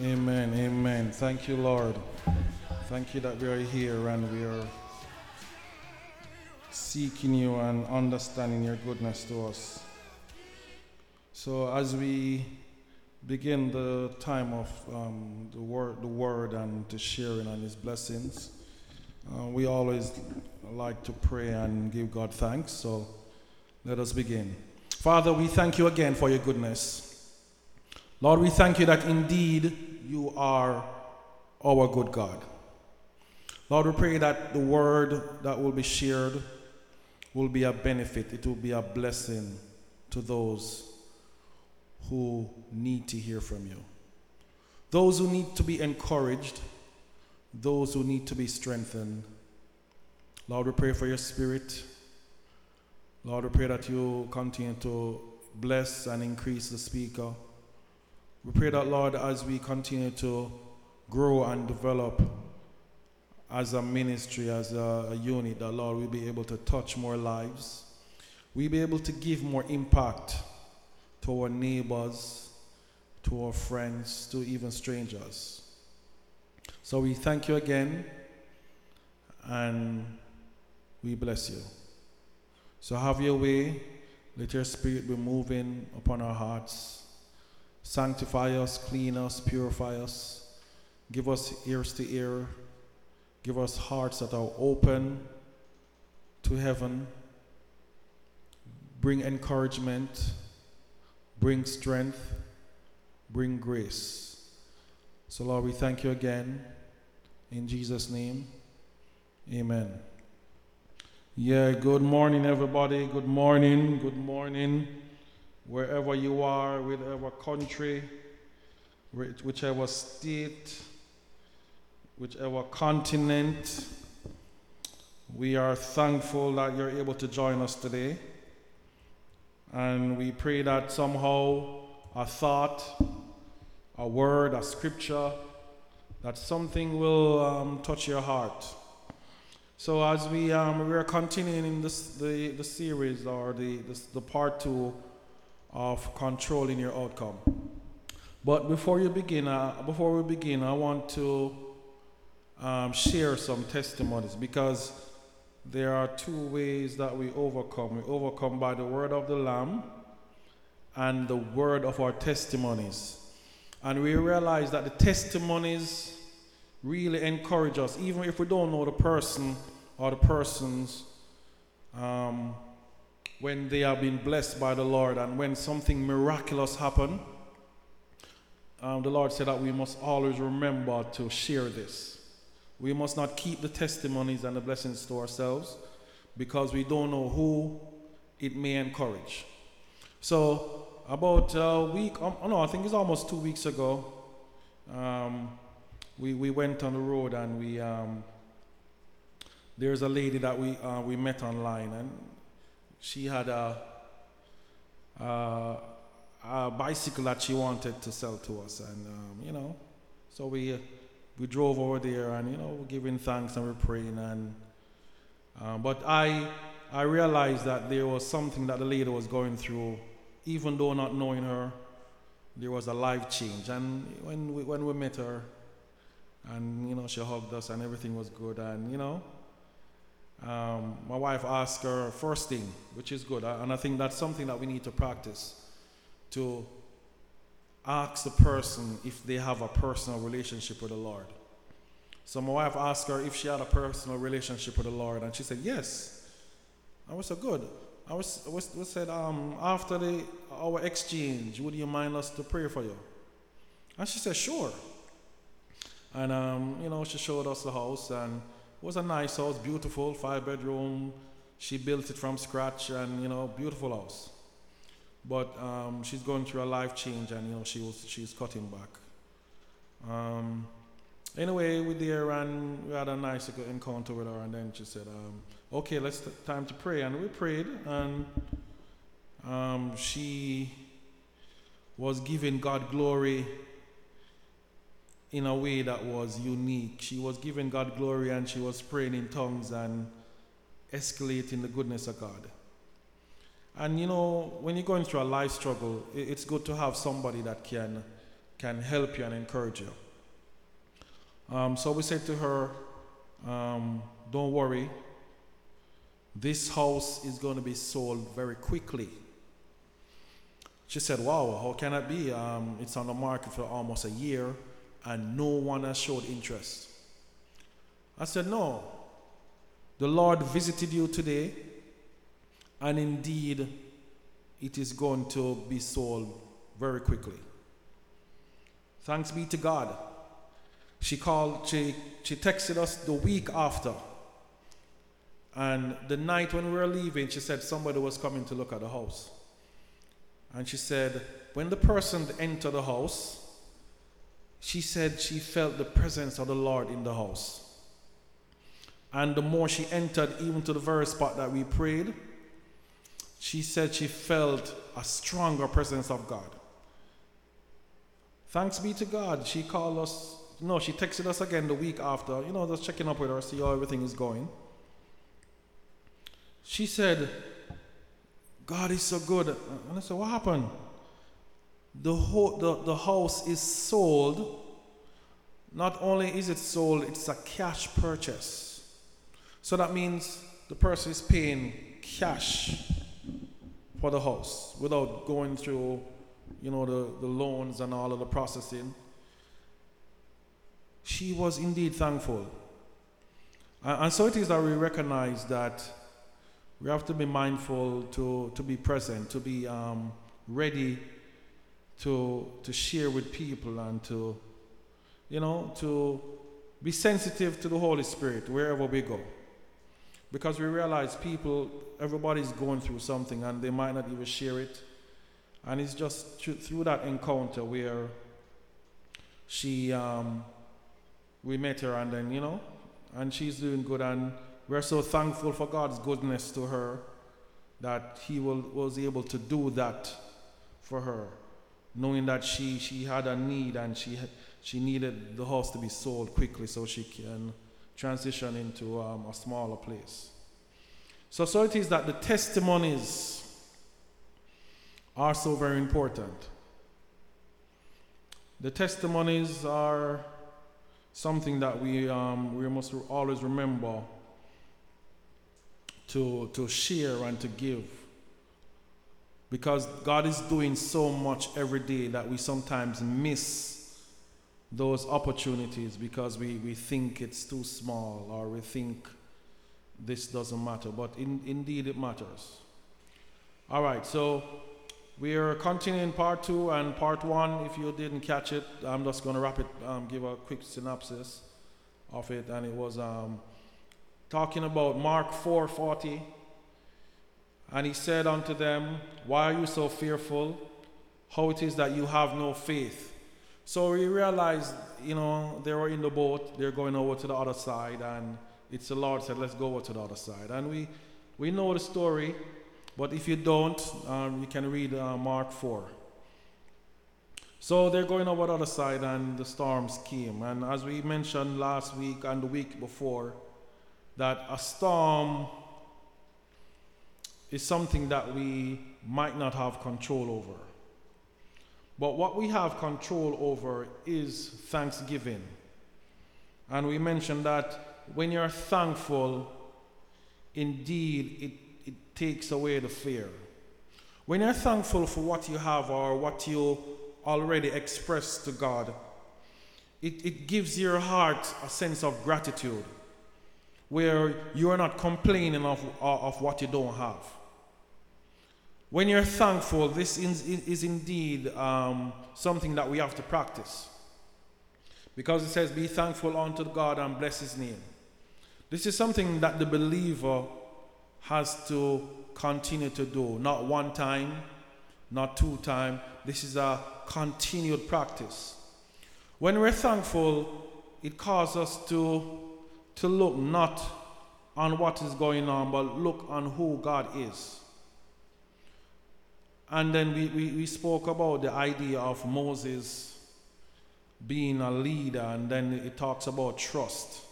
Amen, amen. Thank you, Lord. Thank you that we are here and we are seeking you and understanding your goodness to us. So as we begin the time of the word and the sharing and his blessings, we always like to pray and give God thanks. So let us begin. Father, we thank you again for your goodness. Lord, we thank you that indeed you are our good God. Lord, we pray that the word that will be shared will be a benefit. It will be a blessing to those who need to hear from you. Those who need to be encouraged, those who need to be strengthened. Lord, we pray for your spirit. Lord, we pray that you continue to bless and increase the speaker. We pray that, Lord, as we continue to grow and develop as a ministry, as a unit, that, Lord, we'll be able to touch more lives. We'll be able to give more impact to our neighbors, to our friends, to even strangers. So we thank you again, and we bless you. So have your way. Let your spirit be moving upon our hearts. Sanctify us, clean us, purify us. Give us ears to ear. Give us hearts that are open to heaven. Bring encouragement. Bring strength. Bring grace. So Lord, we thank you again. In Jesus' name, amen. Yeah, good morning, everybody. Good morning. Good morning. Wherever you are, whatever country, whichever state, whichever continent, we are thankful that you're able to join us today. And we pray that somehow a thought, a word, a scripture, that something will touch your heart. So as we are continuing in this, the series or the part two of controlling your outcome. But before we begin, I want to share some testimonies, because there are two ways that we overcome. We overcome by the word of the Lamb and the word of our testimonies. And we realize that the testimonies really encourage us, even if we don't know the person or the persons, when they have been blessed by the Lord and when something miraculous happened. The Lord said that we must always remember to share this. We must not keep the testimonies and the blessings to ourselves, because we don't know who it may encourage. So about a week, I think it's almost 2 weeks ago, We went on the road, and there's a lady that we met online, and she had a bicycle that she wanted to sell to us, and so we drove over there, and we're giving thanks and we're praying, and but I realized that there was something that the lady was going through, even though not knowing her, there was a life change, and when we met her. And, she hugged us and everything was good. And, my wife asked her first thing, which is good. And I think that's something that we need to practice, to ask the person if they have a personal relationship with the Lord. So my wife asked her if she had a personal relationship with the Lord. And she said, yes. I was so good. We said, after our exchange, would you mind us to pray for you? And she said, sure. And, she showed us the house, and it was a nice house, beautiful, 5-bedroom. She built it from scratch, and, beautiful house. But she's going through a life change, and, she's cutting back. Anyway, we're there, and we had a nice encounter with her, and then she said, okay, time to pray. And we prayed, and she was giving God glory in a way that was unique. She was giving God glory, and she was praying in tongues and escalating the goodness of God. And when you're going through a life struggle, it's good to have somebody that can can help you and encourage you. So we said to her, don't worry, this house is going to be sold very quickly. She said, wow, how can that be? It's on the market for almost a year and no one has showed interest. I said, no, the Lord visited you today, and indeed it is going to be sold very quickly. Thanks be to God. She texted us the week after, and the night when we were leaving, she said somebody was coming to look at the house. And she said, when the person entered the house, she said she felt the presence of the Lord in the house. And the more she entered, even to the very spot that we prayed, she said she felt a stronger presence of God. Thanks be to God. She called us. No, she texted us again the week after, just checking up with her, see how everything is going. She said, God is so good. And I said, what happened? The house is sold. Not only is it sold, it's a cash purchase. So that means the person is paying cash for the house without going through, the loans and all of the processing. She was indeed thankful. And so it is that we recognize that we have to be mindful to be present, to be ready to share with people, and to be sensitive to the Holy Spirit wherever we go. Because we realize everybody's going through something and they might not even share it. And it's just through that encounter where we met her, and then, and she's doing good, and we're so thankful for God's goodness to her that he was able to do that for her, knowing that she had a need, and she needed the house to be sold quickly so she can transition into a smaller place. So it is that the testimonies are so very important. The testimonies are something that we must always remember to share and to give, because God is doing so much every day that we sometimes miss those opportunities because we think it's too small, or we think this doesn't matter, but indeed it matters. All right, so we are continuing part 2 and part 1. If you didn't catch it, I'm just going to give a quick synopsis of it. And it was talking about Mark 4:40. And he said unto them, why are you so fearful? How it is that you have no faith? So we realized, they were in the boat. They're going over to the other side. And it's the Lord said, let's go over to the other side. And we know the story. But if you don't, you can read Mark 4. So they're going over the other side, and the storms came. And as we mentioned last week and the week before, that a storm is something that we might not have control over. But what we have control over is thanksgiving. And we mentioned that when you're thankful, indeed it takes away the fear. When you're thankful for what you have or what you already expressed to God, it gives your heart a sense of gratitude, where you are not complaining of what you don't have. When you're thankful, this is indeed something that we have to practice, because it says, be thankful unto God and bless his name. This is something that the believer has to continue to do. Not one time, not two time. This is a continued practice. When we're thankful, it causes us to look not on what is going on, but look on who God is. And then we spoke about the idea of Moses being a leader, and then it talks about trust.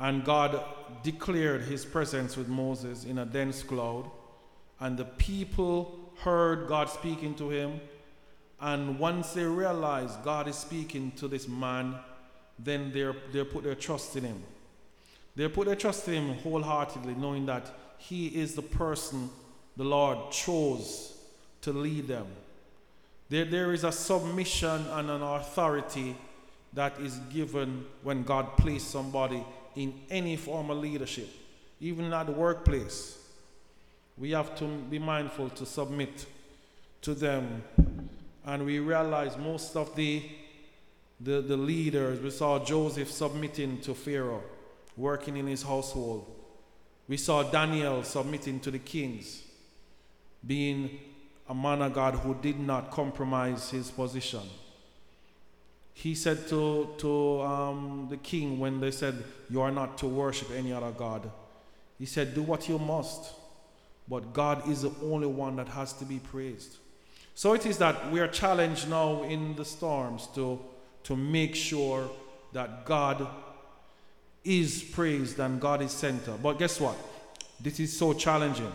And God declared his presence with Moses in a dense cloud. And the people heard God speaking to him. And once they realize God is speaking to this man, then they put their trust in him. They put their trust in him wholeheartedly, knowing that he is the person the Lord chose to lead them. There is a submission and an authority that is given when God places somebody in any form of leadership, even at the workplace. We have to be mindful to submit to them. And we realize most of the leaders, we saw Joseph submitting to Pharaoh, working in his household. We saw Daniel submitting to the kings, being a man of God who did not compromise his position. He said to the king when they said, "You are not to worship any other god." He said, "Do what you must, but God is the only one that has to be praised." So it is that we are challenged now in the storms to make sure that God is praised and God is center. But guess what? This is so challenging.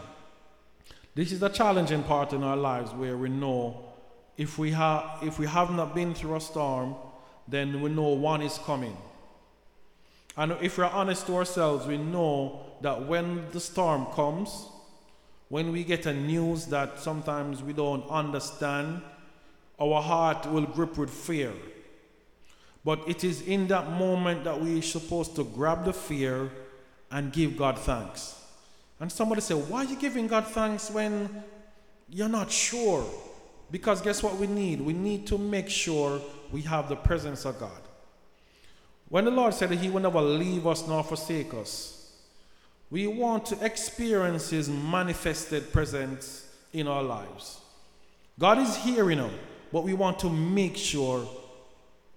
This is the challenging part in our lives, where we know if we have not been through a storm, then we know one is coming. And if we're honest to ourselves, we know that when the storm comes, when we get a news that sometimes we don't understand, our heart will grip with fear. But it is in that moment that we are supposed to grab the fear and give God thanks. And somebody say, "Why are you giving God thanks when you're not sure?" Because guess what we need? We need to make sure we have the presence of God. When the Lord said that he will never leave us nor forsake us, we want to experience his manifested presence in our lives. God is here, but we want to make sure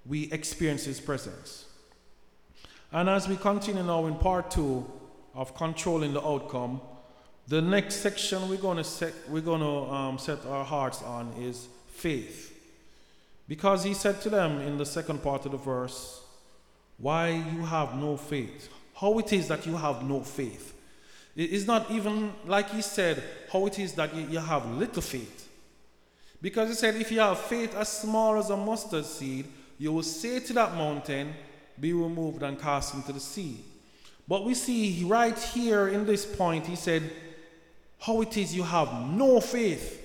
we experience his presence. And as we continue now in part 2 of controlling the outcome, the next section we're going to set our hearts on is faith. Because he said to them in the second part of the verse, "Why you have no faith?" How it is that you have no faith? It is not even like he said, how it is that you have little faith. Because he said, if you have faith as small as a mustard seed, you will say to that mountain, "Be removed and cast into the sea." But we see right here in this point, he said, how it is you have no faith.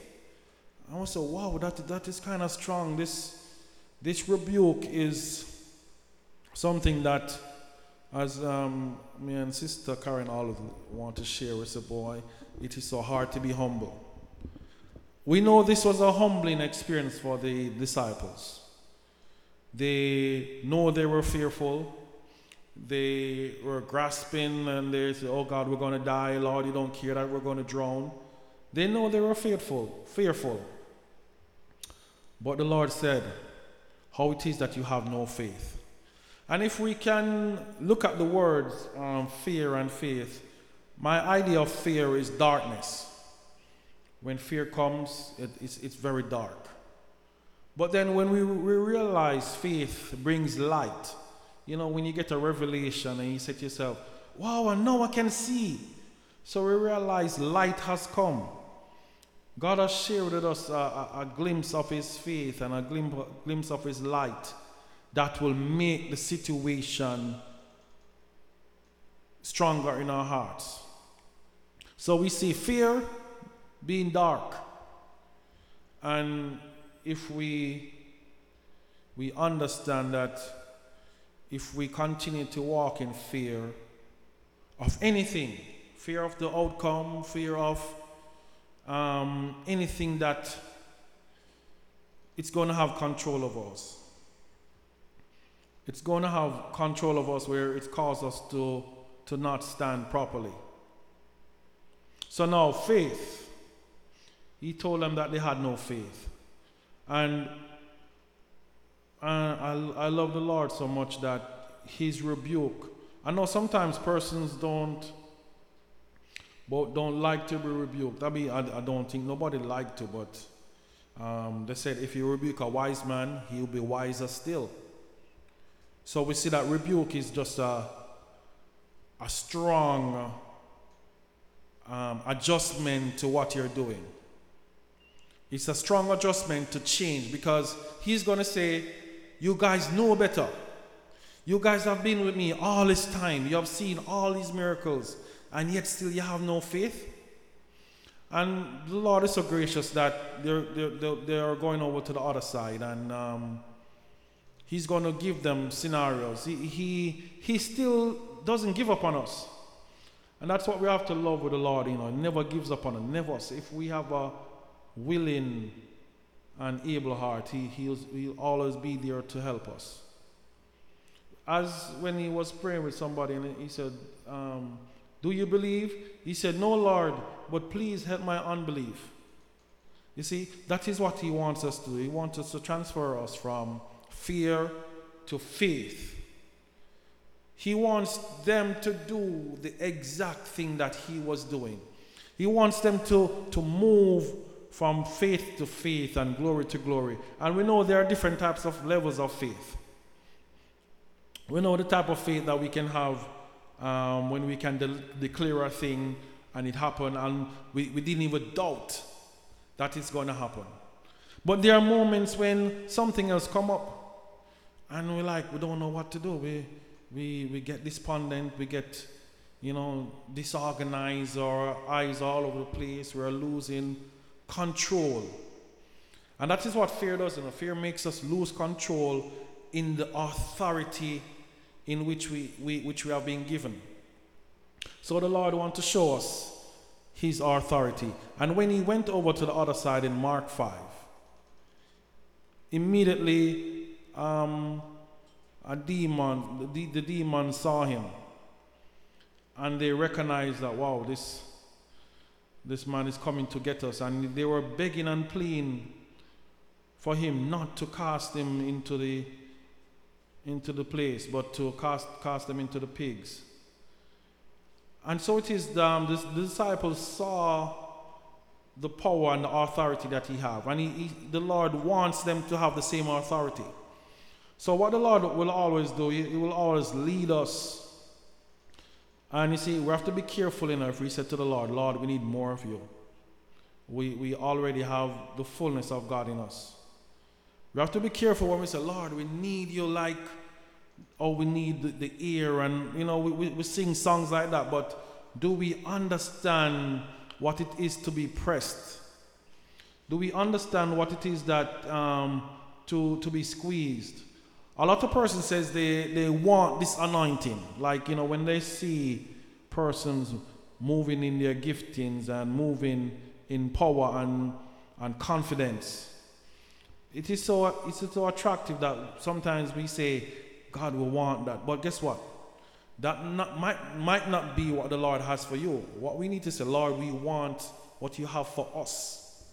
And we said, wow, that is kind of strong. This rebuke is something that, as me and Sister Karen all want to share with the boy, it is so hard to be humble. We know this was a humbling experience for the disciples. They know they were fearful. They were grasping and they said, "Oh God, we're going to die. Lord, you don't care that we're going to drown." They know they were fearful. But the Lord said, how it is that you have no faith. And if we can look at the words fear and faith, my idea of fear is darkness. When fear comes, it's very dark. But then when we realize faith brings light, when you get a revelation and you say to yourself, wow, now I can see. So we realize light has come. God has shared with us a glimpse of his faith and a glimpse of his light that will make the situation stronger in our hearts. So we see fear being dark. And if we understand that if we continue to walk in fear of anything, fear of the outcome, fear of anything that it's going to have control of us. It's going to have control of us where it causes us to not stand properly. So now faith, he told them that they had no faith. And I love the Lord so much that his rebuke. I know sometimes persons don't like to be rebuked. I mean, I don't think nobody liked to, but they said if you rebuke a wise man, he'll be wiser still. So we see that rebuke is just a strong adjustment to what you're doing. It's a strong adjustment to change, because he's going to say, you guys know better. You guys have been with me all this time. You have seen all these miracles, and yet still you have no faith. And the Lord is so gracious that they are going over to the other side, and he's going to give them scenarios. He still doesn't give up on us. And that's what we have to love with the Lord, you know. He never gives up on us, never. If we have a willing and able heart, he'll always be there to help us. As when he was praying with somebody, and he said, do you believe? He said, no, Lord, but please help my unbelief. You see, that is what he wants us to do. He wants us to transfer us from fear to faith. He wants them to do the exact thing that he was doing. He wants them to move from faith to faith and glory to glory. And we know there are different types of levels of faith. We know the type of faith that we can have when we can declare a thing and it happened, and we didn't even doubt that it's going to happen. But there are moments when something else come up and we're like, we don't know what to do. We get despondent, we get, you know, disorganized, our eyes all over the place, we're losing control. And that is what fear does. You know, fear makes us lose control in the authority in which we have been given. So the Lord wants to show us his authority. And when he went over to the other side in Mark 5, immediately the demon saw him, and they recognized that, wow, this man is coming to get us. And they were begging and pleading for him not to cast him into the place, but to cast them into the pigs. And so it is, the disciples saw the power and the authority that he have, and the Lord wants them to have the same authority. So what the Lord will always do, he will always lead us. And you see, we have to be careful enough. We said to the Lord, Lord, we need more of you. We already have the fullness of God in us. We have to be careful when we say, Lord, we need you like, oh, we need the ear, and you know, we sing songs like that, but do we understand what it is to be pressed? Do we understand what it is that to be squeezed? A lot of persons says they want this anointing. Like, you know, when they see persons moving in their giftings and moving in power and confidence, it's so attractive that sometimes we say, God will want that. But guess what? That might not be what the Lord has for you. What we need to say, Lord, we want what you have for us,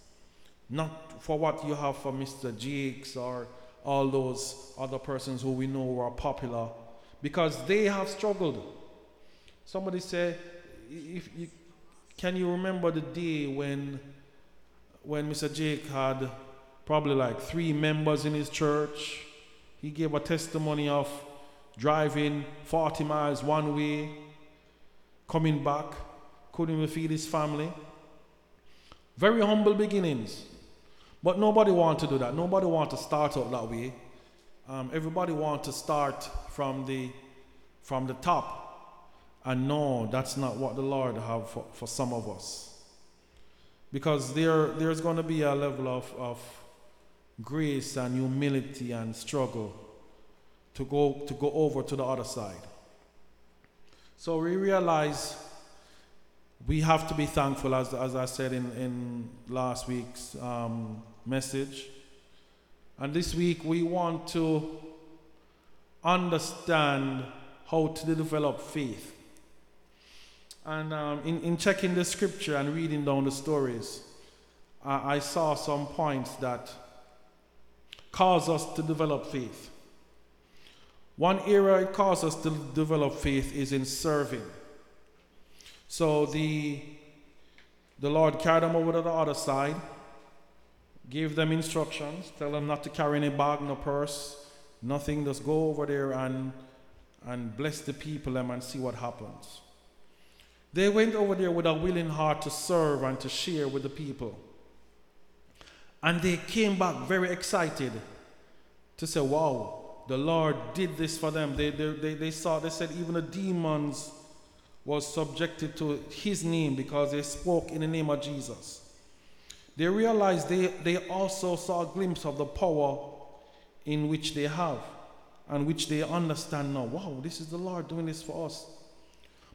not for what you have for Mr. Jakes or all those other persons who we know are popular, because they have struggled. Somebody said, can you remember the day when Mr. Jake had probably like 3 members in his church? He gave a testimony of driving 40 miles one way, coming back, couldn't even feed his family. Very humble beginnings. But nobody wants to do that. Nobody wants to start out that way. Everybody wants to start from the top. And no, that's not what the Lord have for some of us. Because there's going to be a level of grace and humility and struggle to go over to the other side. So we realize we have to be thankful, as I said in last week's message. And this week we want to understand how to develop faith. And in checking the scripture and reading down the stories, I saw some points that cause us to develop faith. One area it causes us to develop faith is in serving. So the Lord carried them over to the other side, gave them instructions, tell them not to carry any bag, no purse, nothing. Just go over there and bless the people and see what happens. They went over there with a willing heart to serve and to share with the people. And they came back very excited to say, wow, the Lord did this for them. They saw, they said even the demons was subjected to his name because they spoke in the name of Jesus. They realized they also saw a glimpse of the power in which they have and which they understand now. Wow, this is the Lord doing this for us.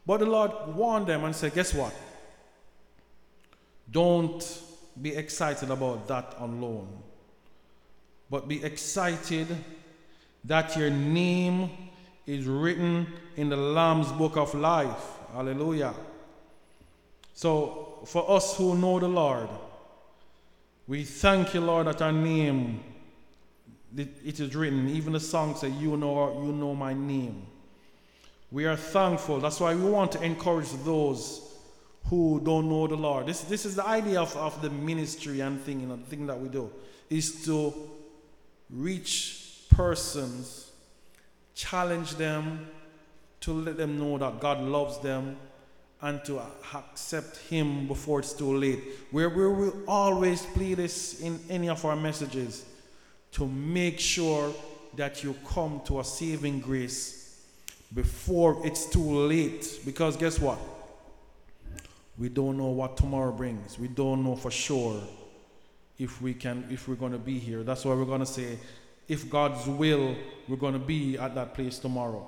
But the Lord warned them and said, guess what? Don't be excited about that alone, but be excited that your name is written in the Lamb's book of life. Hallelujah. So for us who know the Lord, we thank you, Lord, that our name, it is written. Even the song says, you know my name. We are thankful. That's why we want to encourage those who don't know the Lord. This is the idea of the ministry and thing, you know, the thing that we do is to reach persons, challenge them, to let them know that God loves them and to accept him before it's too late. We will always play this in any of our messages to make sure that you come to a saving grace before it's too late. Because guess what? We don't know what tomorrow brings. We don't know for sure if we're going to be here. That's why we're going to say, if God's will, we're going to be at that place tomorrow.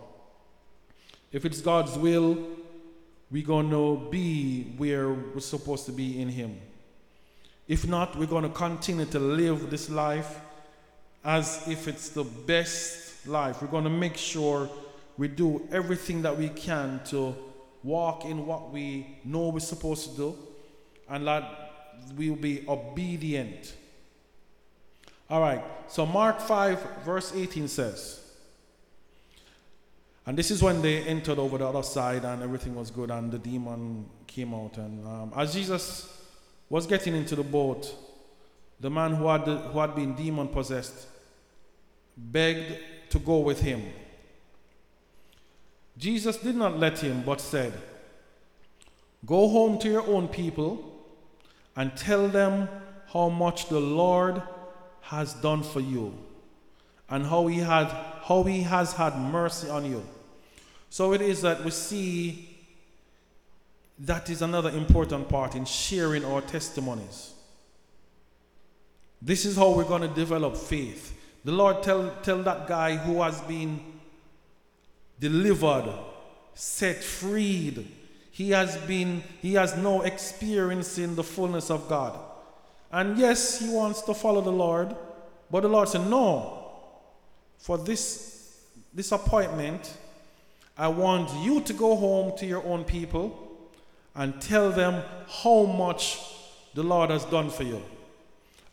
If it's God's will, we're going to be where we're supposed to be in him. If not, we're going to continue to live this life as if it's the best life. We're going to make sure we do everything that we can to walk in what we know we're supposed to do, and that we'll be obedient. All right, so Mark 5, verse 18 says, and this is when they entered over the other side and everything was good and the demon came out. And as Jesus was getting into the boat, the man who had been demon-possessed begged to go with him. Jesus did not let him, but said, "Go home to your own people and tell them how much the Lord has done for you and how he has had mercy on you." So it is that we see that is another important part in sharing our testimonies. This is how we're going to develop faith. The Lord tell that guy who has been delivered, set freed, he has now experiencing the fullness of God. And yes, he wants to follow the Lord, but the Lord said, no, for this appointment, I want you to go home to your own people and tell them how much the Lord has done for you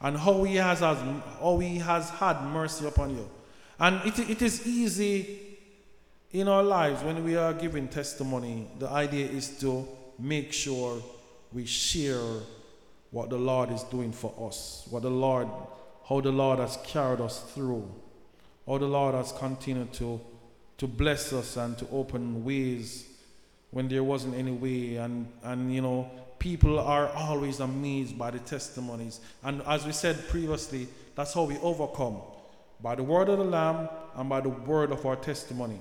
and how he has had mercy upon you. And it is easy in our lives, when we are giving testimony, the idea is to make sure we share what the Lord is doing for us, how the Lord has carried us through, how the Lord has continued to bless us and to open ways when there wasn't any way. And you know, people are always amazed by the testimonies. And as we said previously, that's how we overcome, by the word of the Lamb and by the word of our testimony.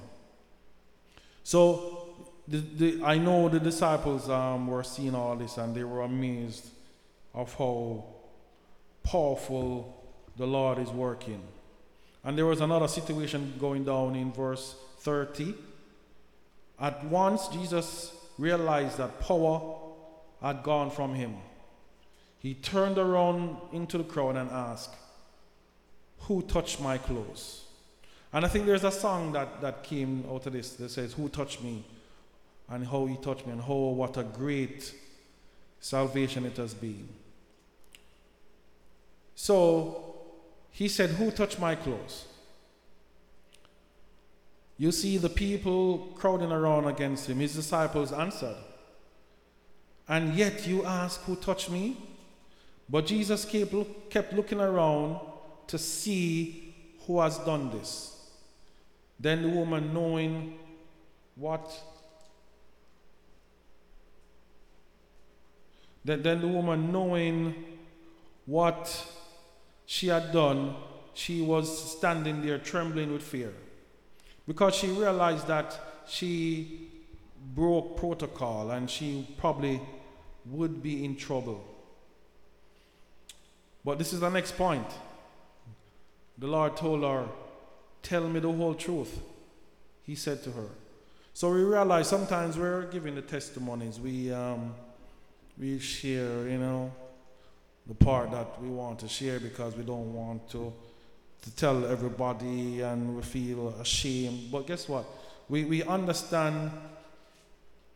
So I know the disciples were seeing all this and they were amazed of how powerful the Lord is working. And there was another situation going down in verse 30. At once Jesus realized that power had gone from him. He turned around into the crowd and asked, "Who touched my clothes?" And I think there's a song that came out of this that says, "Who touched me?" And how he touched me, and how, what a great salvation it has been. So he said, "Who touched my clothes?" You see the people crowding around against him. His disciples answered, "And yet you ask, who touched me?" But Jesus kept looking around to see who has done this. Then the woman, knowing what she had done, she was standing there trembling with fear, because she realized that she broke protocol and she probably would be in trouble. But this is the next point. The Lord told her, tell me the whole truth, he said to her. So we realize sometimes we're giving the testimonies, we share, the part that we want to share because we don't want to tell everybody and we feel ashamed. But guess what? We understand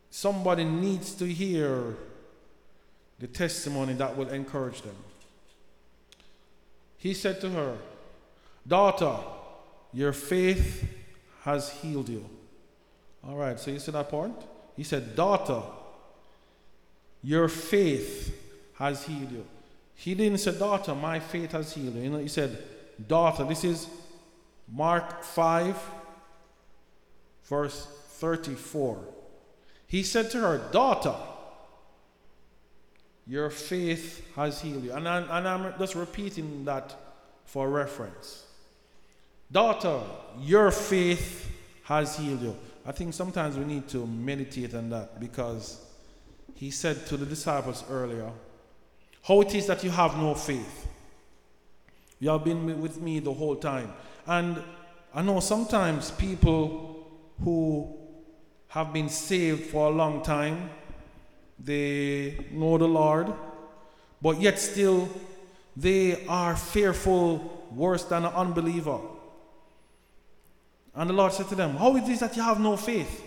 somebody needs to hear the testimony that will encourage them. He said to her, daughter, your faith has healed you. All right, so you see that part? He said, daughter, your faith has healed you. He didn't say, daughter, my faith has healed you. He said, daughter. This is Mark 5, verse 34. He said to her, daughter, your faith has healed you. And I'm just repeating that for reference. Daughter, your faith has healed you. I think sometimes we need to meditate on that, because he said to the disciples earlier, how it is that you have no faith. You have been with me the whole time. And I know sometimes people who have been saved for a long time, they know the Lord, but yet still they are fearful, worse than an unbeliever. And the Lord said to them, how is it that you have no faith?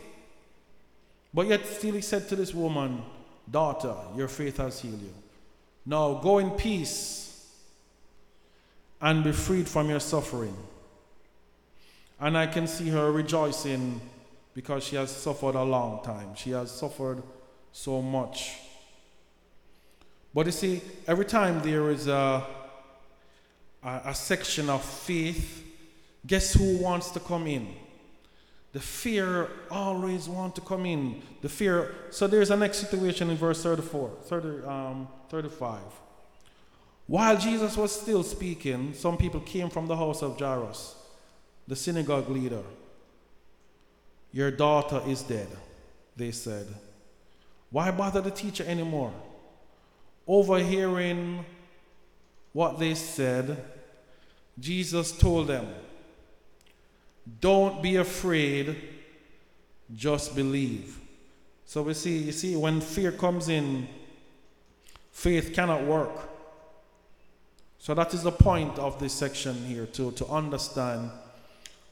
But yet still he said to this woman, daughter, your faith has healed you. Now go in peace and be freed from your suffering. And I can see her rejoicing because she has suffered a long time. She has suffered so much. But you see, every time there is a section of faith, guess who wants to come in? The fear always wants to come in. The fear. So there's a next situation in verse 35. While Jesus was still speaking, some people came from the house of Jairus, the synagogue leader. Your daughter is dead, they said. Why bother the teacher anymore? Overhearing what they said, Jesus told them, don't be afraid, just believe. So we see, you see, when fear comes in, faith cannot work. So that is the point of this section here, to understand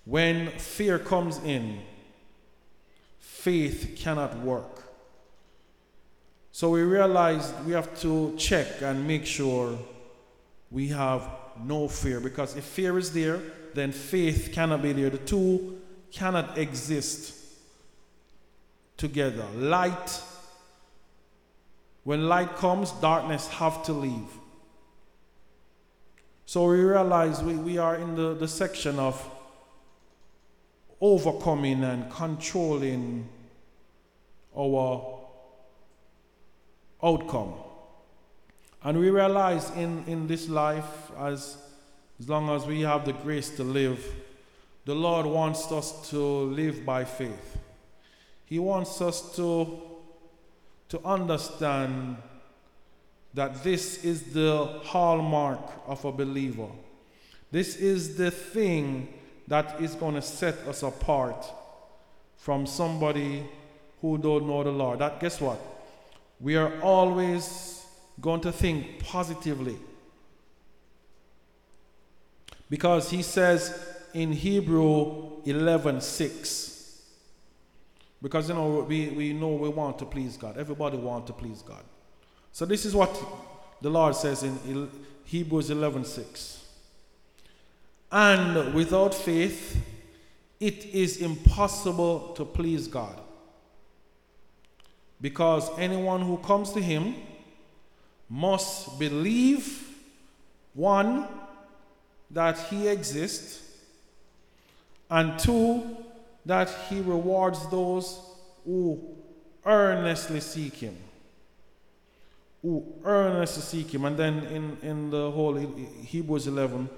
when fear comes in, faith cannot work. So we realize we have to check and make sure we have no fear, because if fear is there, then faith cannot be there. The two cannot exist together. Light, when light comes, darkness have to leave. So we realize we are in the section of overcoming and controlling our outcome. And we realize in this life, as long as we have the grace to live, the Lord wants us to live by faith. He wants us to understand that this is the hallmark of a believer. This is the thing that is going to set us apart from somebody who don't know the Lord. That, guess what? We are always going to think positively. Because he says in Hebrew 11:6, because we know we want to please God. Everybody wants to please God. So this is what the Lord says in Hebrews 11:6. And without faith, it is impossible to please God. Because anyone who comes to him must believe, one, that he exists, and two, that he rewards those who earnestly seek him. who earnestly seek him. And then in the whole Hebrews 11,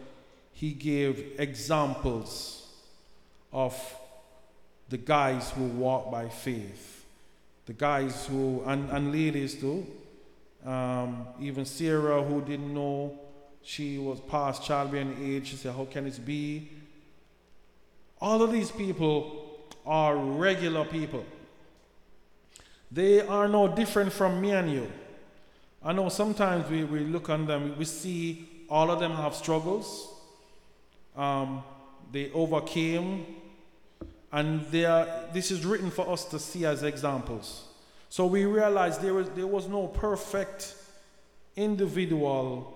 he gave examples of the guys who walk by faith. The guys who, and ladies too, even Sarah, who didn't know she was past childbearing age, she said, how can this be? All of these people are regular people. They are no different from me and you. I know sometimes we look on them, we see all of them have struggles. They overcame, and this is written for us to see as examples. So we realize there was no perfect individual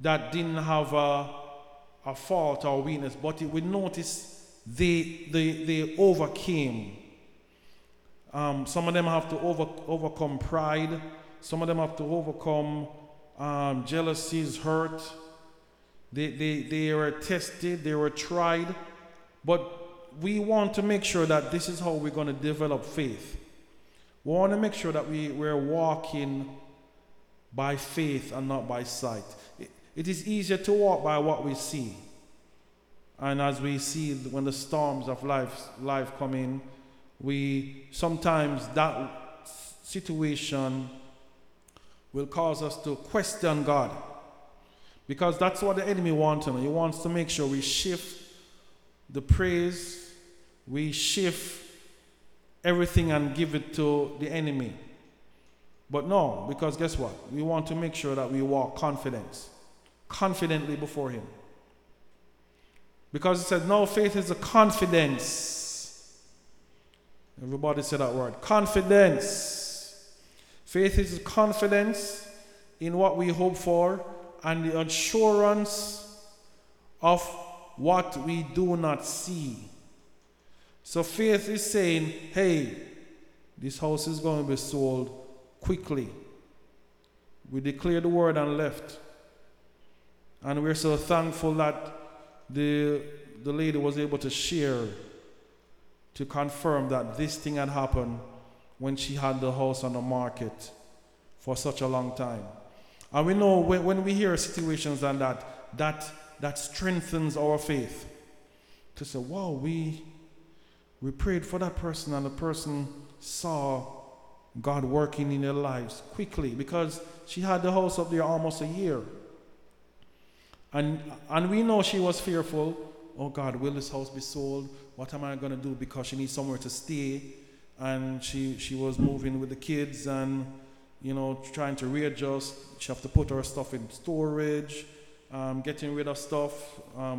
that didn't have a fault or weakness, but we notice they overcame. Some of them have to overcome pride. Some of them have to overcome jealousies, hurt. They were tested, they were tried. But we want to make sure that this is how we're going to develop faith. We want to make sure that we're walking by faith and not by sight. It is easier to walk by what we see. And as we see, when the storms of life come in, we sometimes that situation will cause us to question God. Because that's what the enemy wants to know. He wants to make sure we shift the praise, we shift everything and give it to the enemy. But no, because guess what? We want to make sure that we walk confidently before him. Because it says, no, faith is a confidence. Everybody say that word, confidence. Faith is confidence in what we hope for, and the assurance of what we do not see. So faith is saying, hey, this house is going to be sold quickly. We declared the word and left. And we're so thankful that the lady was able to share, to confirm that this thing had happened when she had the house on the market for such a long time. And we know when we hear situations like that strengthens our faith. To say, wow, we prayed for that person and the person saw God working in their lives quickly, because she had the house up there almost a year. And we know she was fearful. Oh God, will this house be sold? What am I going to do? Because she needs somewhere to stay. And she was moving with the kids and trying to readjust. She have to put her stuff in storage, getting rid of stuff,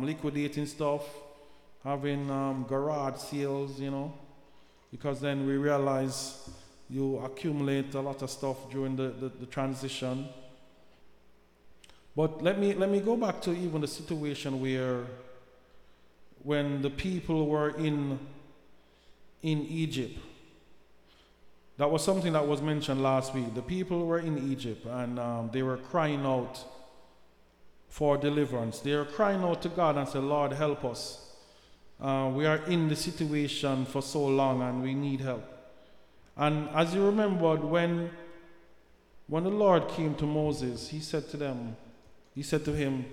liquidating stuff, having garage sales, because then we realize you accumulate a lot of stuff during the transition. But let me go back to even the situation where when the people were in Egypt. That was something that was mentioned last week. The people were in Egypt and they were crying out for deliverance. They were crying out to God and said, Lord, help us. We are in the situation for so long and we need help. And as you remembered, when the Lord came to Moses, he said to him,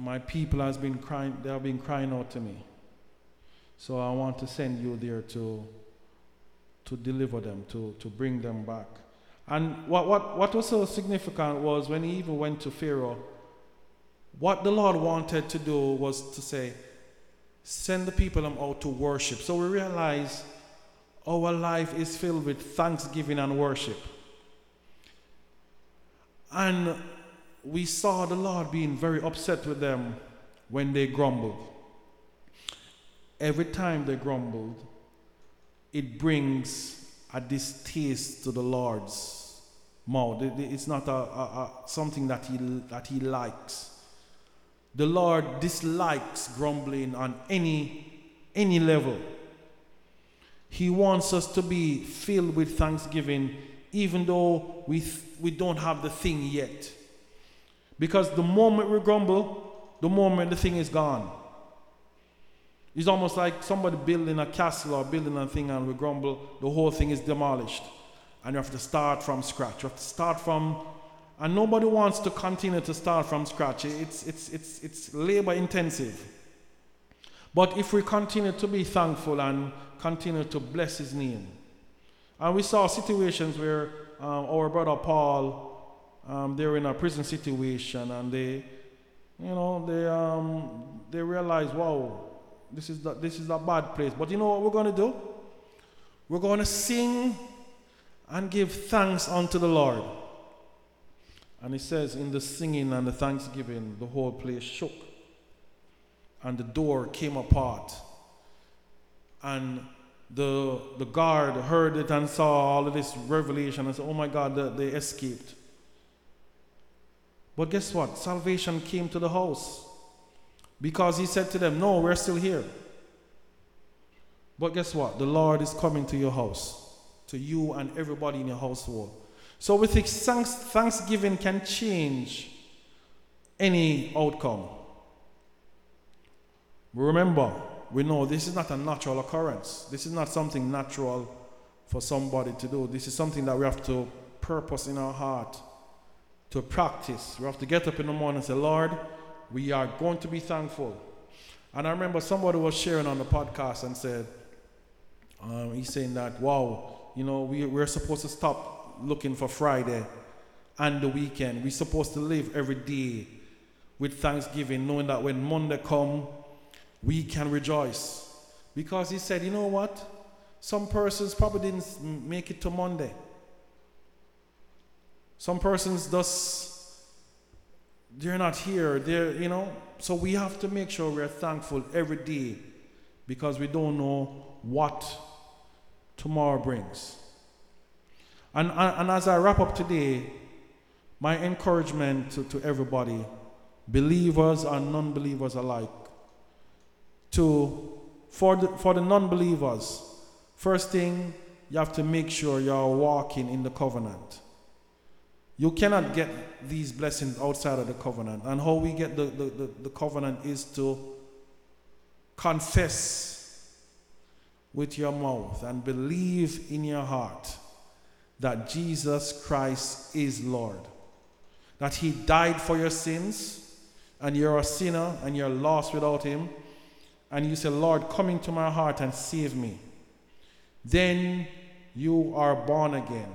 my people have been crying out to me. So I want to send you there to deliver them, to bring them back. And what was so significant was when he even went to Pharaoh, what the Lord wanted to do was to say, send the people out to worship. So we realize our life is filled with thanksgiving and worship. And we saw the Lord being very upset with them when they grumbled. Every time they grumbled, it brings a distaste to the Lord's mouth. It's not something that he likes. The Lord dislikes grumbling on any level. He wants us to be filled with thanksgiving, even though we don't have the thing yet. Because the moment we grumble, the moment the thing is gone. It's almost like somebody building a castle or building a thing and we grumble, the whole thing is demolished. and you have to start from scratch. You have to start from, and nobody wants to continue to start from scratch. It's labor intensive. But if we continue to be thankful and continue to bless His name, and we saw situations where our brother Paul, they were in a prison situation, and they realized, wow, this is a bad place. But you know what we're going to do? We're going to sing and give thanks unto the Lord. And it says, in the singing and the thanksgiving, the whole place shook, and the door came apart. And the guard heard it and saw all of this revelation and said, oh my God, they escaped. But guess what? Salvation came to the house, because He said to them, no, we're still here. But guess what? The Lord is coming to your house, to you and everybody in your household. So with thanksgiving can change any outcome. Remember, we know this is not a natural occurrence. This is not something natural for somebody to do. This is something that we have to purpose in our heart, to practice. We have to get up in the morning and say, Lord, we are going to be thankful. And I remember somebody was sharing on the podcast and said, he's saying that, wow, you know, we're supposed to stop looking for Friday and the weekend. We're supposed to live every day with thanksgiving, knowing that when Monday comes, we can rejoice. Because he said, you know what? Some persons probably didn't make it to Monday. Some persons they're not here, so we have to make sure we're thankful every day, because we don't know what tomorrow brings. And as I wrap up today, my encouragement to everybody, believers and non-believers alike, for the non-believers, first thing, you have to make sure you are walking in the covenant. You cannot get these blessings outside of the covenant. And how we get the covenant is to confess with your mouth and believe in your heart that Jesus Christ is Lord, that He died for your sins, and you're a sinner and you're lost without Him. And you say, Lord, come into my heart and save me. Then you are born again.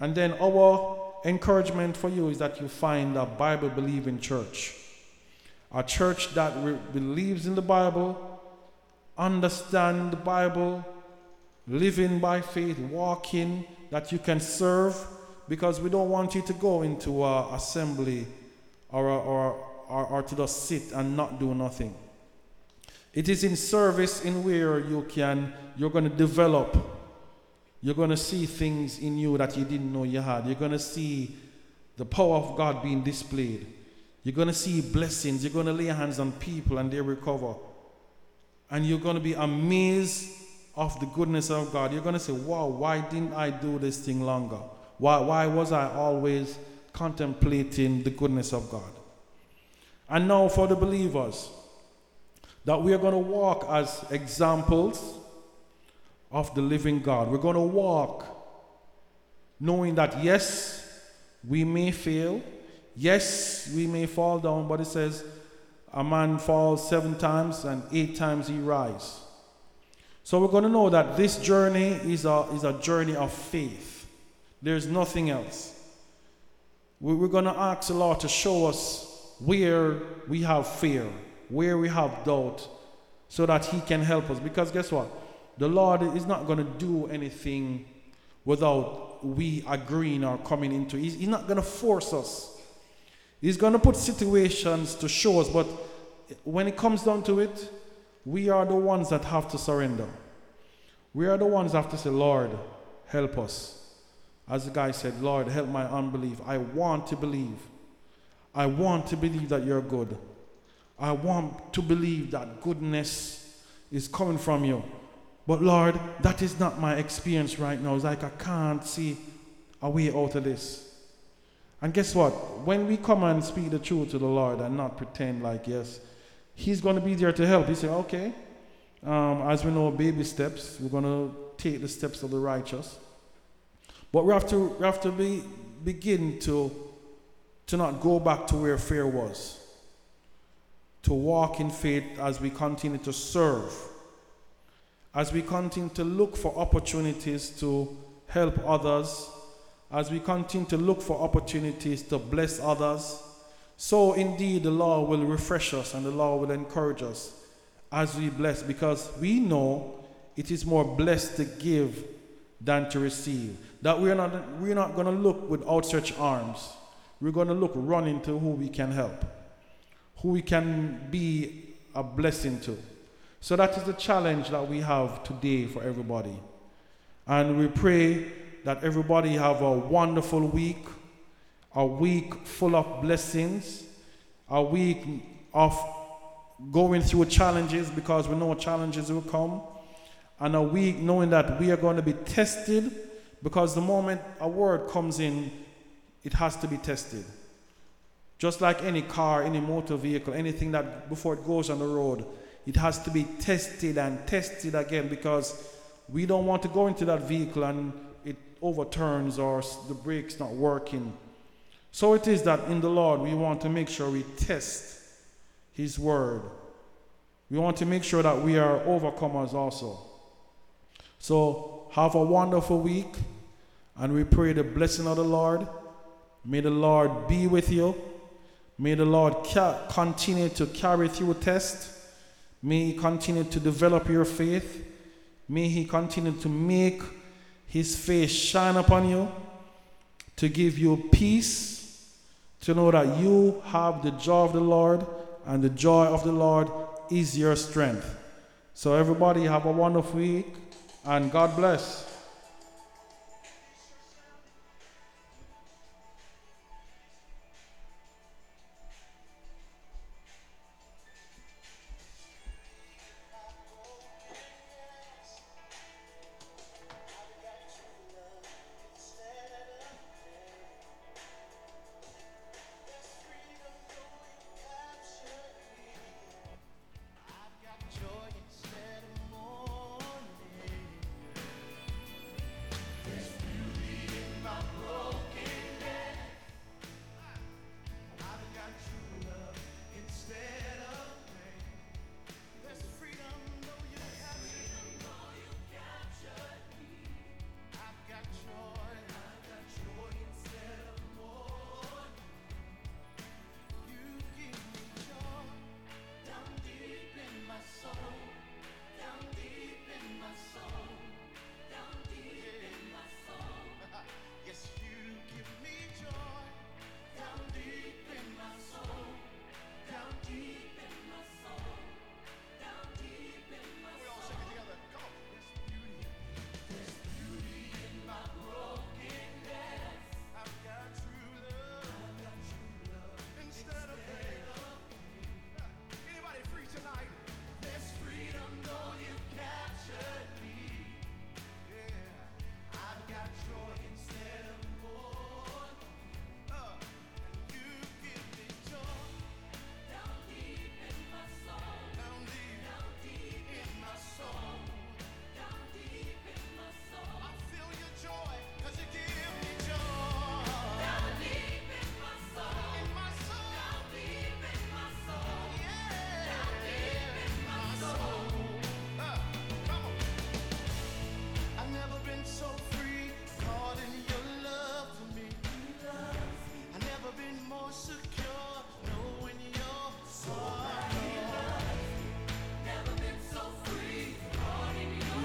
And then our encouragement for you is that you find a Bible-believing church. A church that believes in the Bible, understands the Bible, living by faith, walking, that you can serve, because we don't want you to go into an assembly or to just sit and not do nothing. It is in service in where you're going to develop. You're going to see things in you that you didn't know you had. You're going to see the power of God being displayed. You're going to see blessings. You're going to lay hands on people and they recover. And you're going to be amazed of the goodness of God. You're going to say, wow, why didn't I do this thing longer? Why was I always contemplating the goodness of God? And now for the believers, that we are going to walk as examples of the living God. We're going to walk knowing that, yes, we may fail. Yes, we may fall down. But it says, a man falls 7 times and 8 times he rises. So we're going to know that this journey is a journey of faith. There's nothing else. We're going to ask the Lord to show us where we have fear, where we have doubt, so that He can help us. Because guess what? The Lord is not going to do anything without we agreeing or coming into it. He's not going to force us. He's going to put situations to show us. But when it comes down to it, we are the ones that have to surrender. We are the ones that have to say, Lord, help us. As the guy said, Lord, help my unbelief. I want to believe. I want to believe that You're good. I want to believe that goodness is coming from You. But Lord, that is not my experience right now. It's like I can't see a way out of this. And guess what? When we come and speak the truth to the Lord and not pretend like, yes, He's going to be there to help. He said, okay, as we know, baby steps, we're going to take the steps of the righteous. But we have to begin to not go back to where fear was. To walk in faith as we continue to serve. As we continue to look for opportunities to help others. As we continue to look for opportunities to bless others. So indeed the Lord will refresh us and the Lord will encourage us as we bless, because we know it is more blessed to give than to receive. That we're not going to look with outstretched arms. We're going to look running to who we can help, who we can be a blessing to. So that is the challenge that we have today for everybody. And we pray that everybody have a wonderful week, a week full of blessings, a week of going through challenges, because we know challenges will come, and a week knowing that we are going to be tested, because the moment a word comes in, it has to be tested. Just like any car, any motor vehicle, anything that before it goes on the road, it has to be tested and tested again, because we don't want to go into that vehicle and it overturns or the brakes not working. So it is that in the Lord we want to make sure we test His word. We want to make sure that we are overcomers also. So have a wonderful week, and we pray the blessing of the Lord. May the Lord be with you. May the Lord continue to carry through tests. May He continue to develop your faith. May He continue to make His face shine upon you, to give you peace, to know that you have the joy of the Lord, and the joy of the Lord is your strength. So everybody have a wonderful week, and God bless.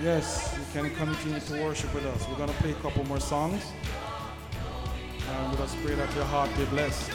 Yes, you can continue to worship with us. We're going to play a couple more songs. And let us pray that your heart be blessed.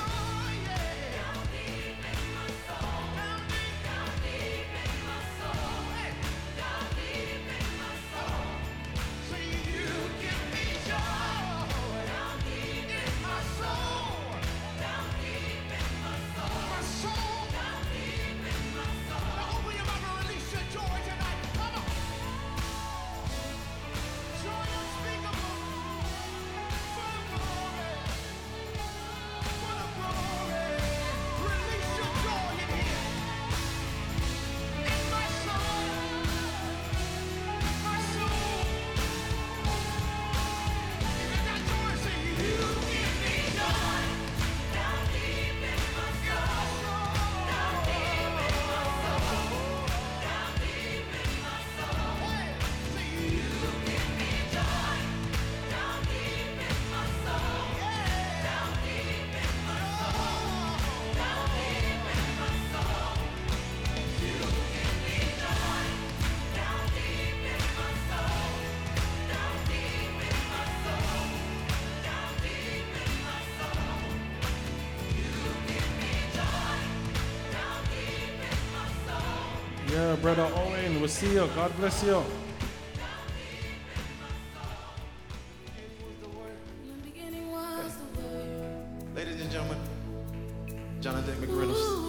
Yeah, Brother Owen, we'll see you. God bless you. Ladies and gentlemen, Jonathan McReynolds.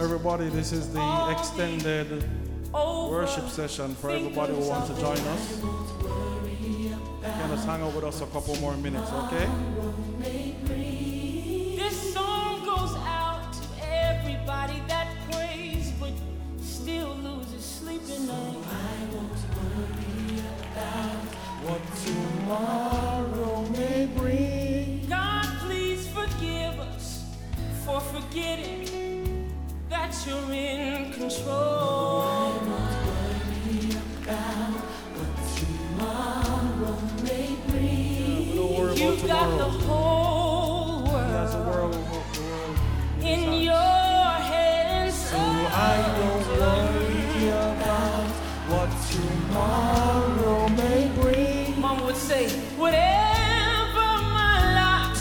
Everybody, this is the extended worship session for everybody who wants to join us. You can just hang out with us a couple more minutes, okay? This song goes out to everybody that prays but still loses sleep at night. I won't worry about what tomorrow may bring. God, please forgive us for forgetting that you're in control. Oh, I won't worry about what tomorrow may bring. You've got the whole world in your hands. So I don't worry about what tomorrow may bring. Mom would say, whatever my lot,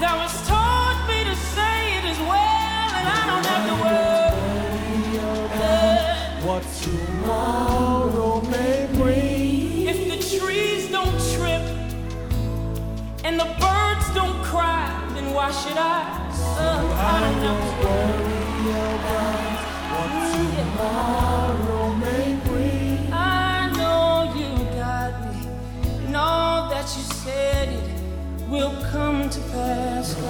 that was taught me to say it as well. I don't have to worry about what tomorrow may bring. If the trees don't trip and the birds don't cry, then why should I? I don't have to worry about what tomorrow may bring. I know you got me, and all that you said it will come to pass. I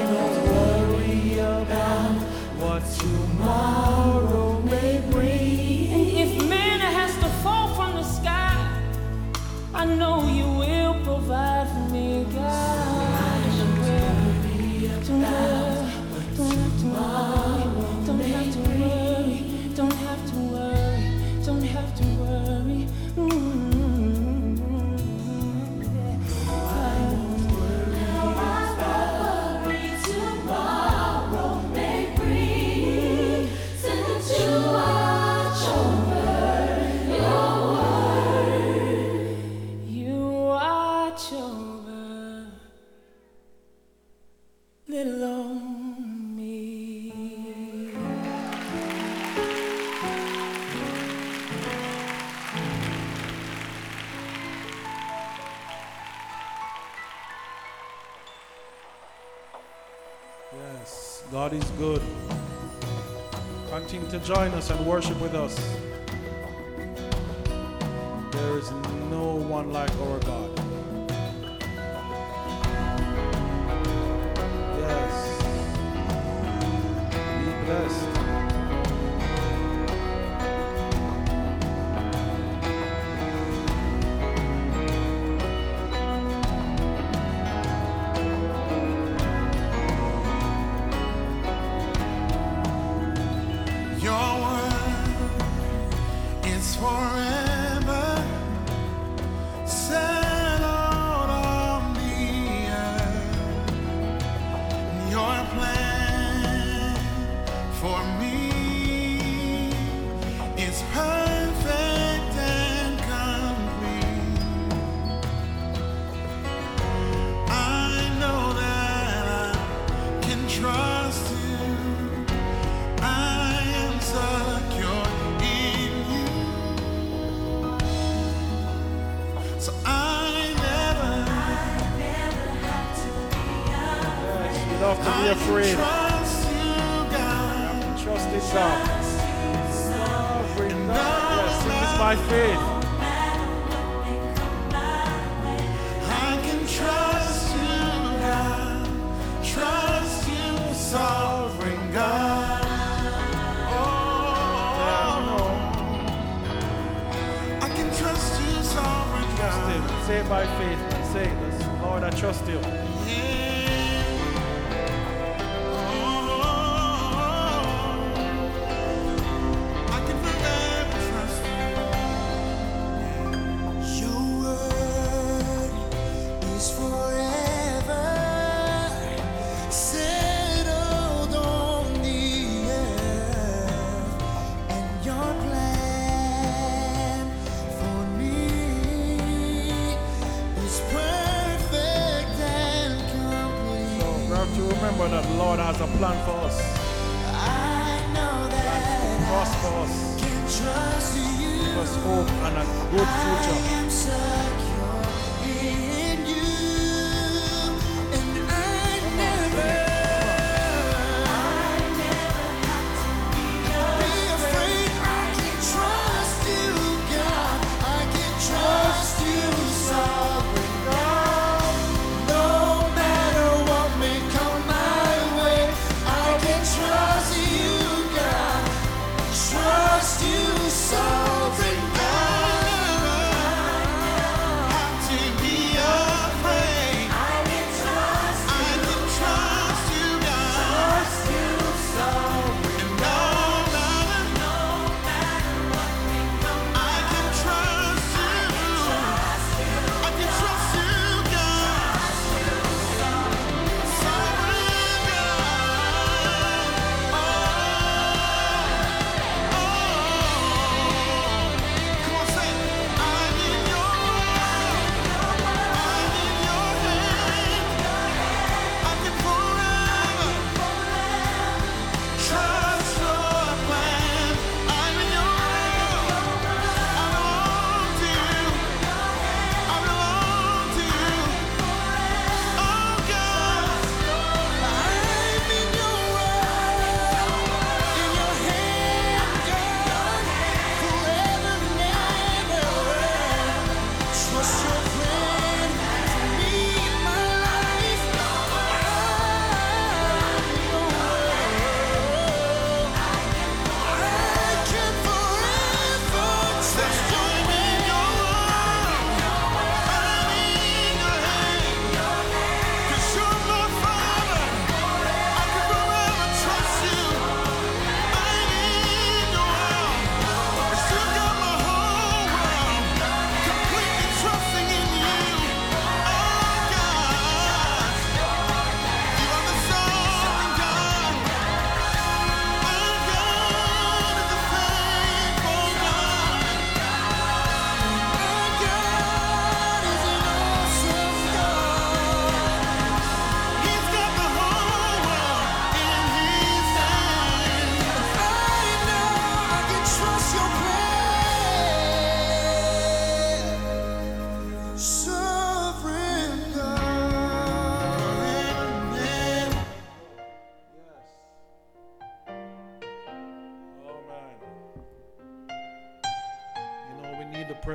don't worry about what tomorrow may bring. And if manna has to fall from the sky, I know you will provide for me, God. So don't have to worry. God is good. Continue to join us and worship with us. There is no one like our God. Yes. Be blessed. Afraid. this out. Every night, sing this by faith. I can trust you, God. Trust you, sovereign God. Oh, I can trust you, sovereign God. Say it by faith. Say it, Lord, I trust you.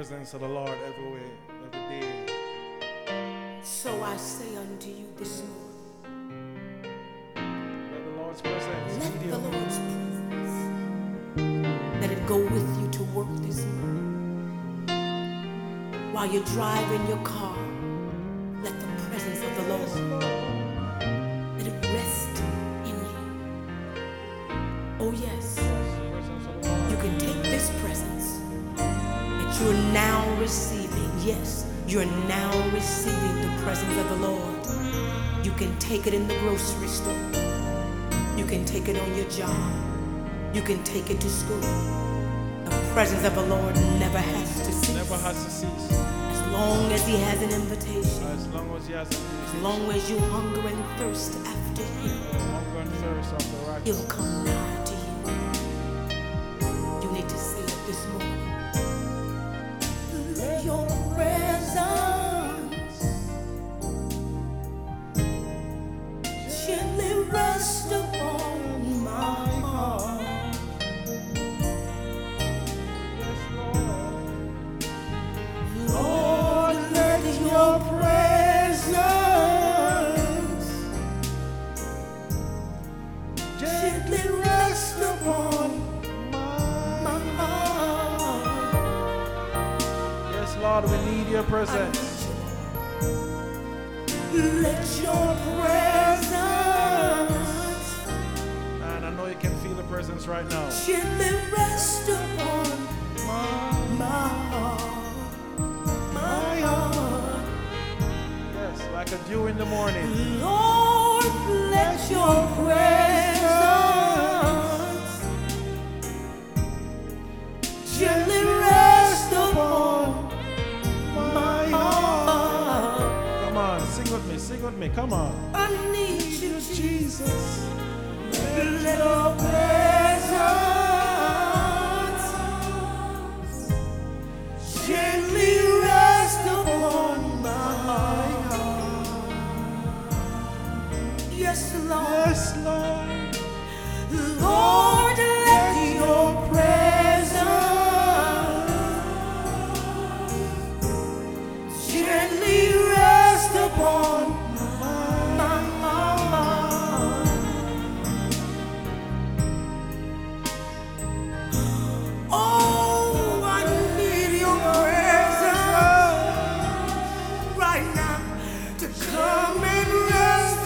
Presence of the Lord everywhere, every day. So I say unto you this morning, let the Lord's presence, let it go with you to work this morning. While you're driving your car, let the presence of the Lord, let it rest in you. Oh yes, you can take this presence. You're now receiving, yes, you're now receiving the presence of the Lord. You can take it in the grocery store. You can take it on your job. You can take it to school. The presence of the Lord never has to cease. Never has to cease. As long as he has an invitation. As long as he has an invitation. As long as you hunger and thirst after him. Hunger and thirst after righteousness. He'll come nigh to you. You need to say it this morning. Your presence gently rest upon my heart. your presence. Let your presence. And I know you can feel the presence right now. Gently rest upon my heart. Yes, like a dew in the morning. Lord, let your presence gently rest upon my heart. Come on, sing with me, come on. I need you, Jesus. Let your presence. Gently rest upon my heart. Yes, Lord. Yes, Lord. Lord, let your presence gently rest upon my heart. Oh. Come and rest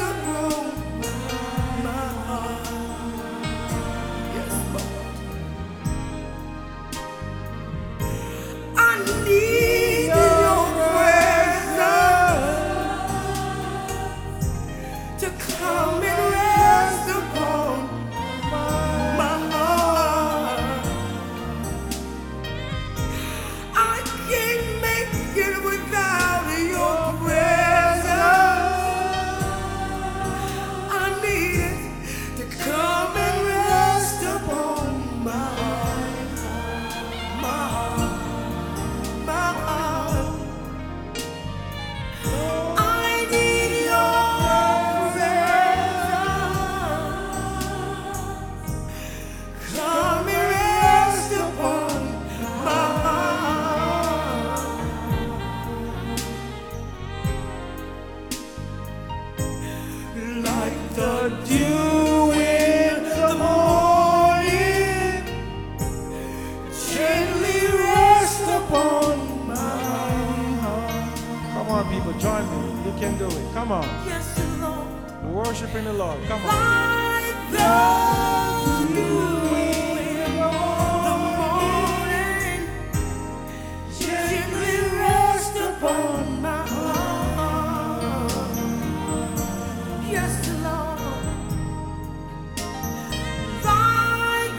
upon my heart. Yes, Lord. I need your presence to come and rest upon my heart. I can't make it without your presence. Come on. Yes, Lord. We're worshiping the Lord. Come on. Like the dew in the morning, gently rest upon my heart. Yes, Lord. Like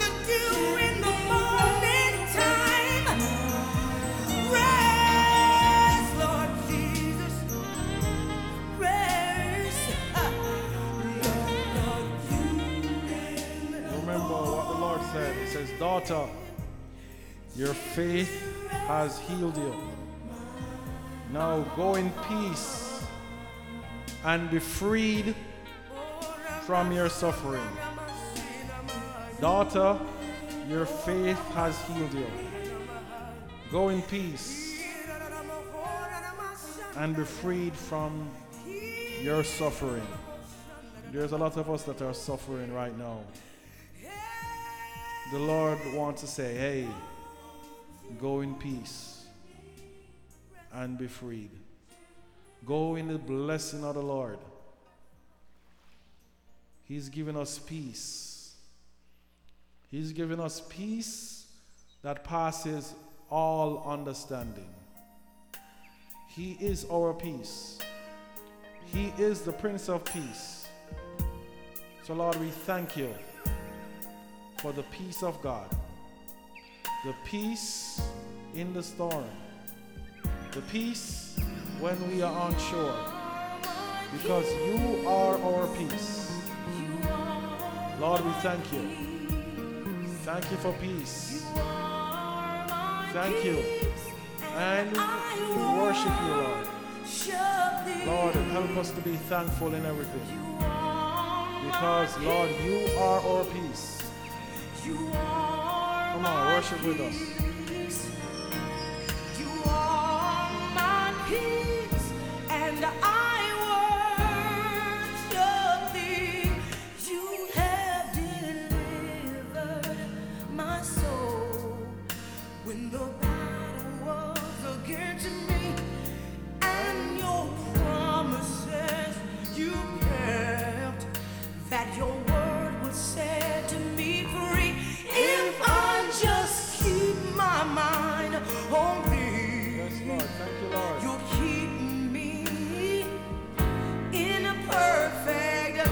the dew in the morning, gently. Your faith has healed you. Now go in peace and be freed from your suffering. Daughter, your faith has healed you. Go in peace and be freed from your suffering. There's a lot of us that are suffering right now. The Lord wants to say, hey, go in peace and be freed. Go in the blessing of the Lord. He's given us peace. He's given us peace that passes all understanding. He is our peace. He is the Prince of Peace. So Lord, we thank you for the peace of God. The peace in the storm. The peace when we are on shore. Because you are our peace. Lord, we thank you. Thank you for peace. Thank you. And we worship you, Lord. Lord, help us to be thankful in everything. Because, Lord, you are our peace. Come on, worship with us. You are my peace, and I worship thee. You have delivered my soul when the battle was against me, and your promises you kept, that your word was said to me free. If I just keep my mind on thee, yes, Lord. Thank you, Lord. You'll keep me in a perfect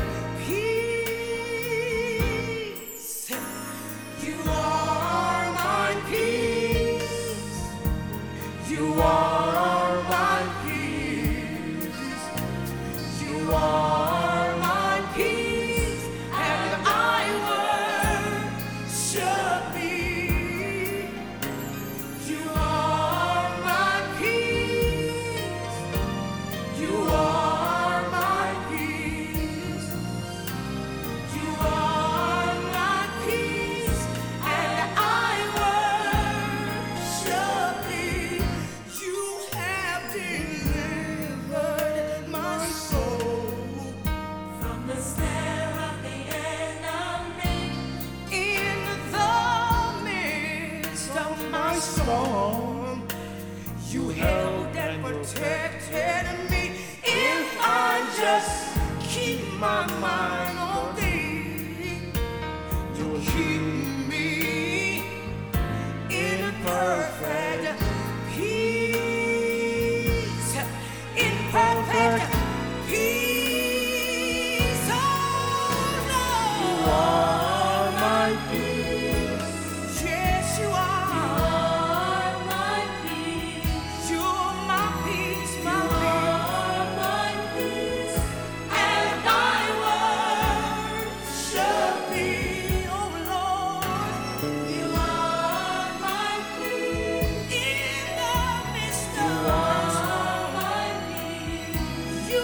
peace. You are my peace. You are my peace. You are. You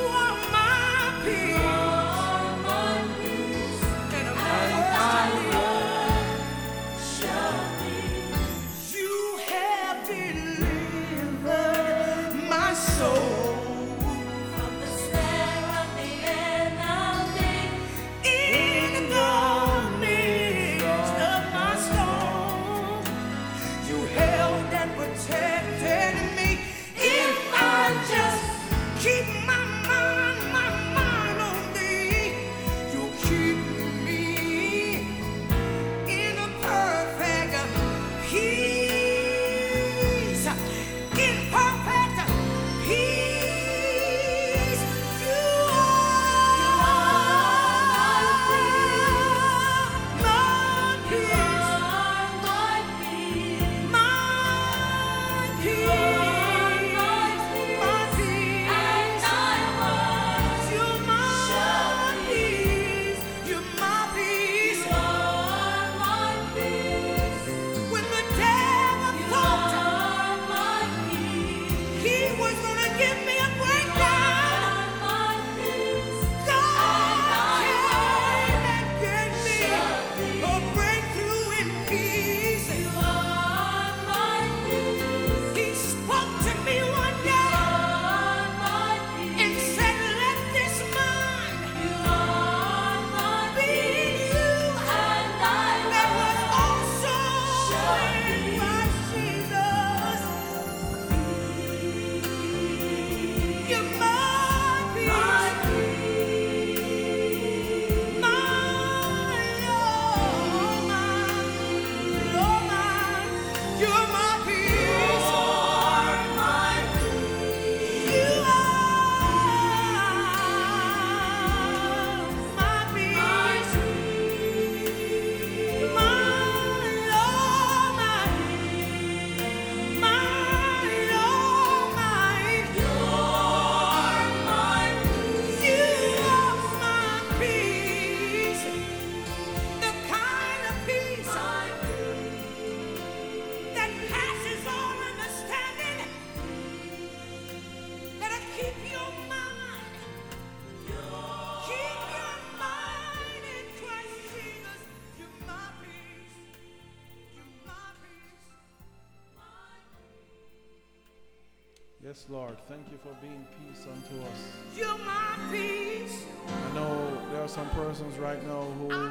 Yes, Lord, thank you for being peace unto us. You're my peace. I know there are some persons right now who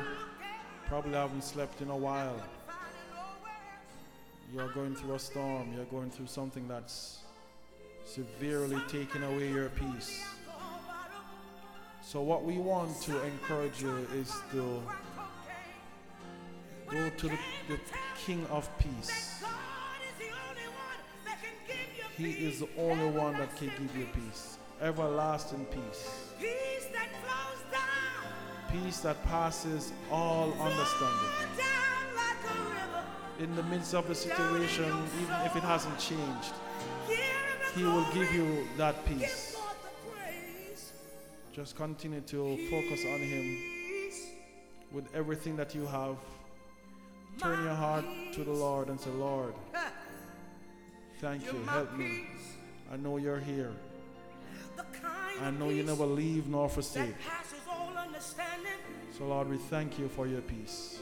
probably haven't slept in a while. You're going through a storm. You're going through something that's severely taking away your peace. So what we want to encourage you is to go to the King of Peace. He is the only one that can give you peace, everlasting peace, peace that passes all understanding. In the midst of the situation, even if it hasn't changed, He will give you that peace. Just continue to focus on Him with everything that you have. Turn your heart to the Lord and say, Lord, thank you, help me. I know you're here. I know you never leave nor forsake. So Lord, we thank you for your peace.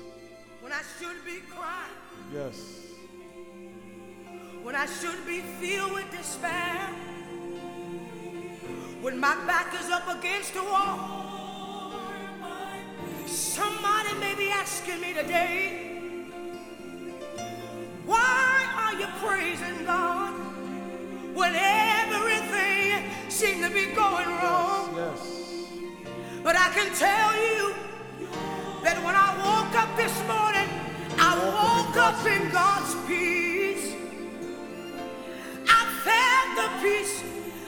When I should be crying. Yes. When I should be filled with despair. When my back is up against the wall. Somebody may be asking me today, why are you praising God when everything seems to be going wrong? Yes, yes. But I can tell you that when I woke up this morning, I woke up in God's peace. I felt the peace.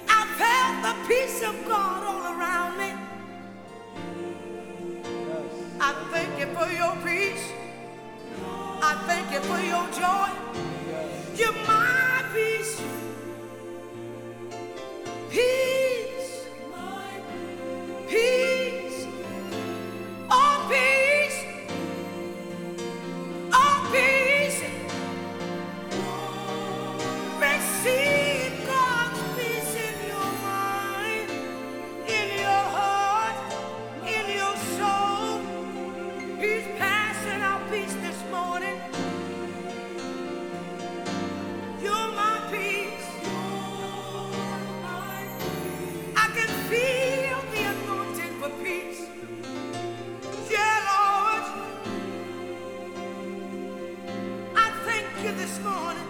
I felt the peace of God all around me. I thank you for your peace. I thank you for your joy. You're my peace. Peace. Peace. Oh, peace. Oh, peace. Receive God's peace in your mind, in your heart, in your soul. He's passing our peace this morning. You're my peace. I can feel the anointing for peace. Yeah, Lord. I thank you this morning.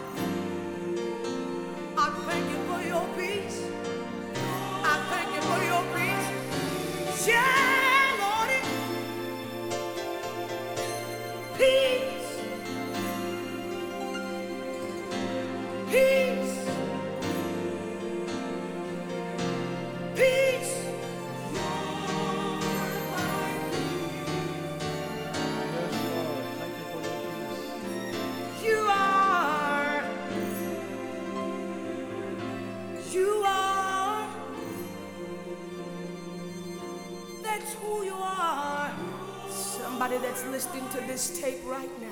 I thank you for your peace. I thank you for your peace. Yeah, Lord. Peace. Peace. Peace. Yes, Lord. Thank you for your peace. You are. That's who you are. Somebody that's listening to this tape right now.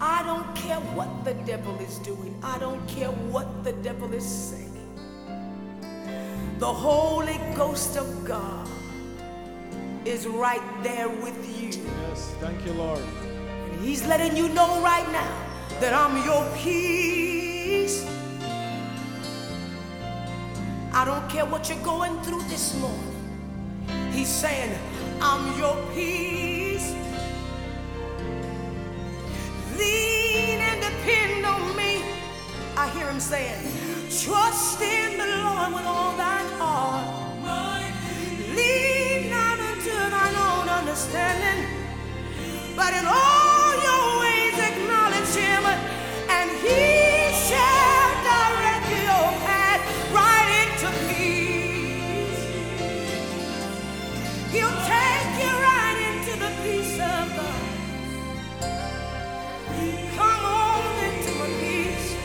I don't care what the devil is doing. I don't care what the devil is saying. The Holy Ghost of God is right there with you. Yes, thank you, Lord. And He's letting you know right now that I'm your peace. I don't care what you're going through this morning. He's saying, I'm your peace. Lean and depend on me. I hear Him saying, trust in the Lord with all thine heart. Lean not unto thine own understanding, but in all your ways acknowledge Him, and He shall direct your path right into peace. He'll take you right into the peace of God. Come on into my peace.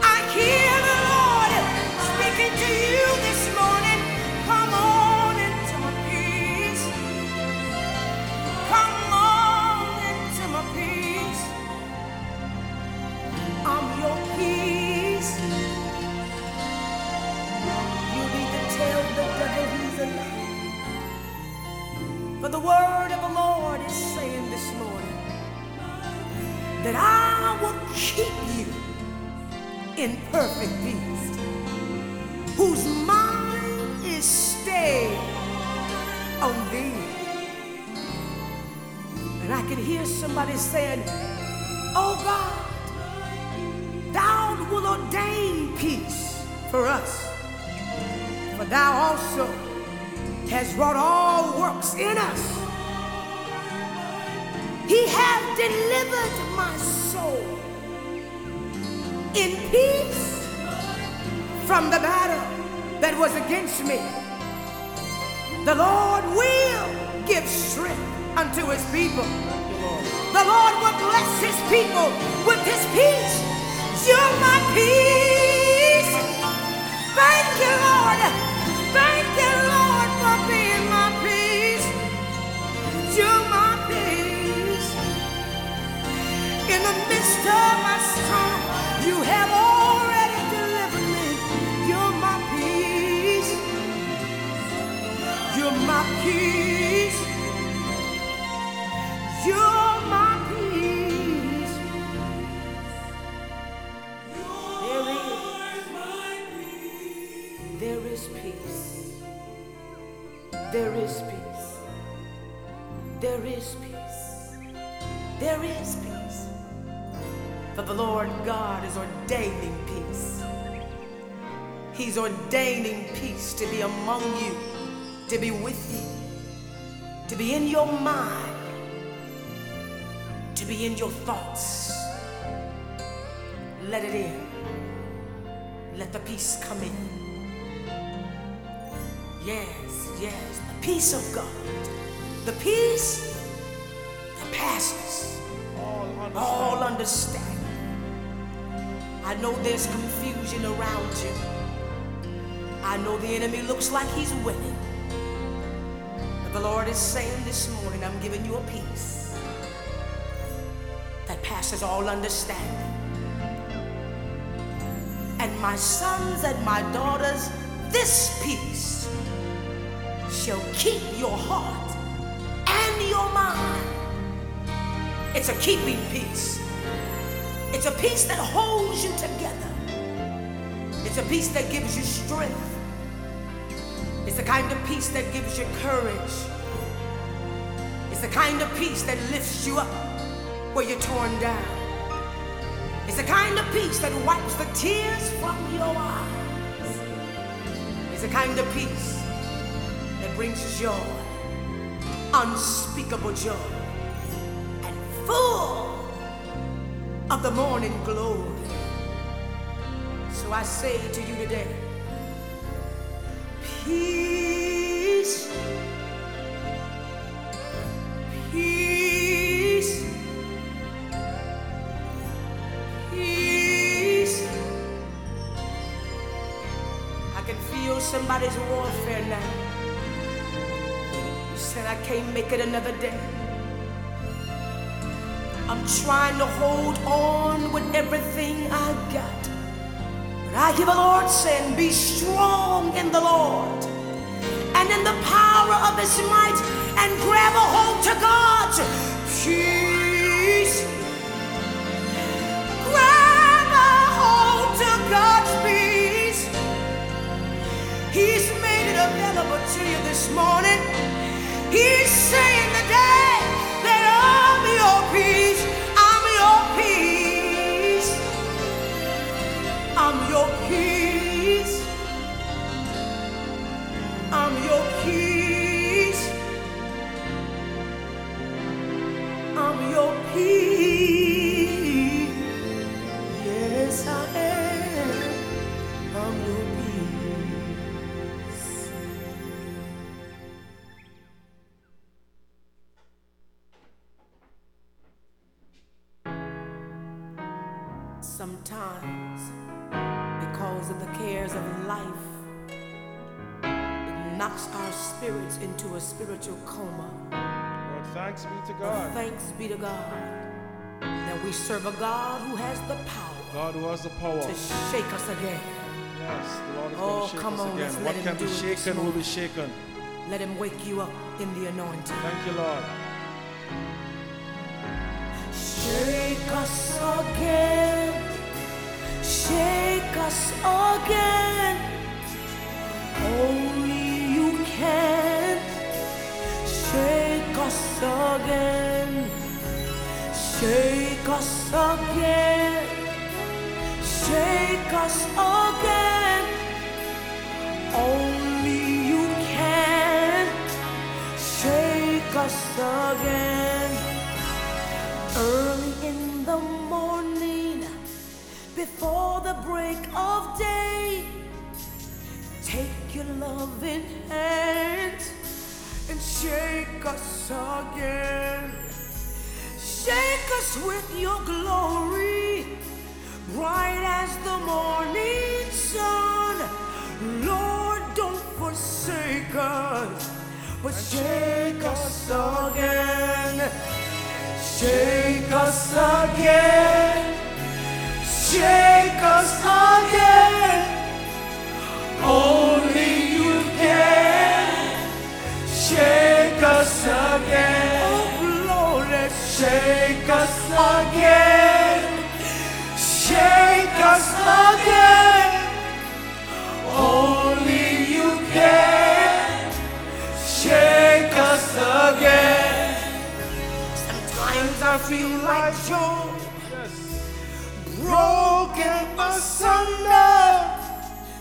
I hear the Lord speaking to you this morning. Come on into my peace. Come on into my peace. I'm your peace. You need to tell the devil he's a liar. For the word of the Lord is saying this morning, that I will keep you in perfect peace, whose mind is stayed on thee. And I can hear somebody saying, "Oh God, thou will ordain peace for us, for thou also has wrought all works in us. He hath delivered my soul in peace from the battle that was against me. The Lord will give strength unto his people. The Lord will bless his people with his peace. You're my peace." Thank you, Lord. Thank you, Lord, for being my peace. You're my peace. In the midst of my storm, you have already delivered me. You're my peace. You're my peace. You're my peace. There is peace. There is peace. There is peace. There is peace. For the Lord God is ordaining peace. He's ordaining peace to be among you, to be with you, to be in your mind, to be in your thoughts. Let it in. Let the peace come in. Yes, yes, the peace of God. The peace that passes all understanding. I know there's confusion around you. I know the enemy looks like he's winning. But the Lord is saying this morning, I'm giving you a peace that passes all understanding. And my sons and my daughters, this peace shall keep your heart and your mind. It's a keeping peace. It's a peace that holds you together. It's a peace that gives you strength. It's the kind of peace that gives you courage. It's the kind of peace that lifts you up where you're torn down. It's the kind of peace that wipes the tears from your eyes. It's the kind of peace that brings joy, unspeakable joy, and full of the morning glory. So I say to you today, peace, peace. Somebody's warfare now. You said, "I can't make it another day. I'm trying to hold on with everything I got." But I hear the Lord saying, "Be strong in the Lord and in the power of his might, and grab a hold to God's peace." Grab a hold to God's peace. He's made it available to you this morning. He's saying today that I'm your peace. I'm your peace. I'm your peace. I'm your peace. I'm your peace. Yes, I am. I'm your peace. Sometimes, because of the cares of life, it knocks our spirits into a spiritual coma. Lord, thanks be to God. But thanks be to God that we serve a God who has the power. God who has the power to shake us again. Yes, the Lord is going to shake us again. Let's what let can him be shaken will be shaken. Let him wake you up in the anointing. Thank you, Lord. Shake us again. Take us again, only you can. Shake us again, shake us again, shake us again. Only you can. Shake us again. Early in the morning, before the break of day, take your loving hand and shake us again. Shake us with your glory, bright as the morning sun. Lord, don't forsake us, but shake us again. Shake us again. Shake us again. Only you can. Shake us again. Oh Lord, shake us again. Shake us again. Only you can. Shake us again. Sometimes I feel like Job, broken asunder,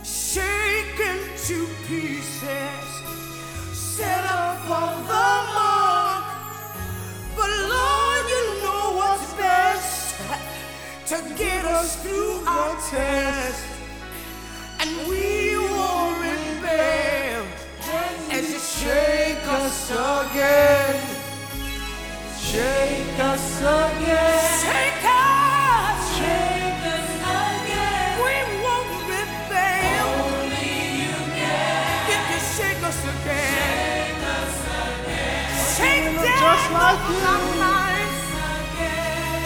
shaken to pieces, set up on the mark. But Lord, you know what's best to get us through our test. And we were in bed, and you shake us again. Shake us again. Shake us. Shake again. Shake us again. Shake down just like my life.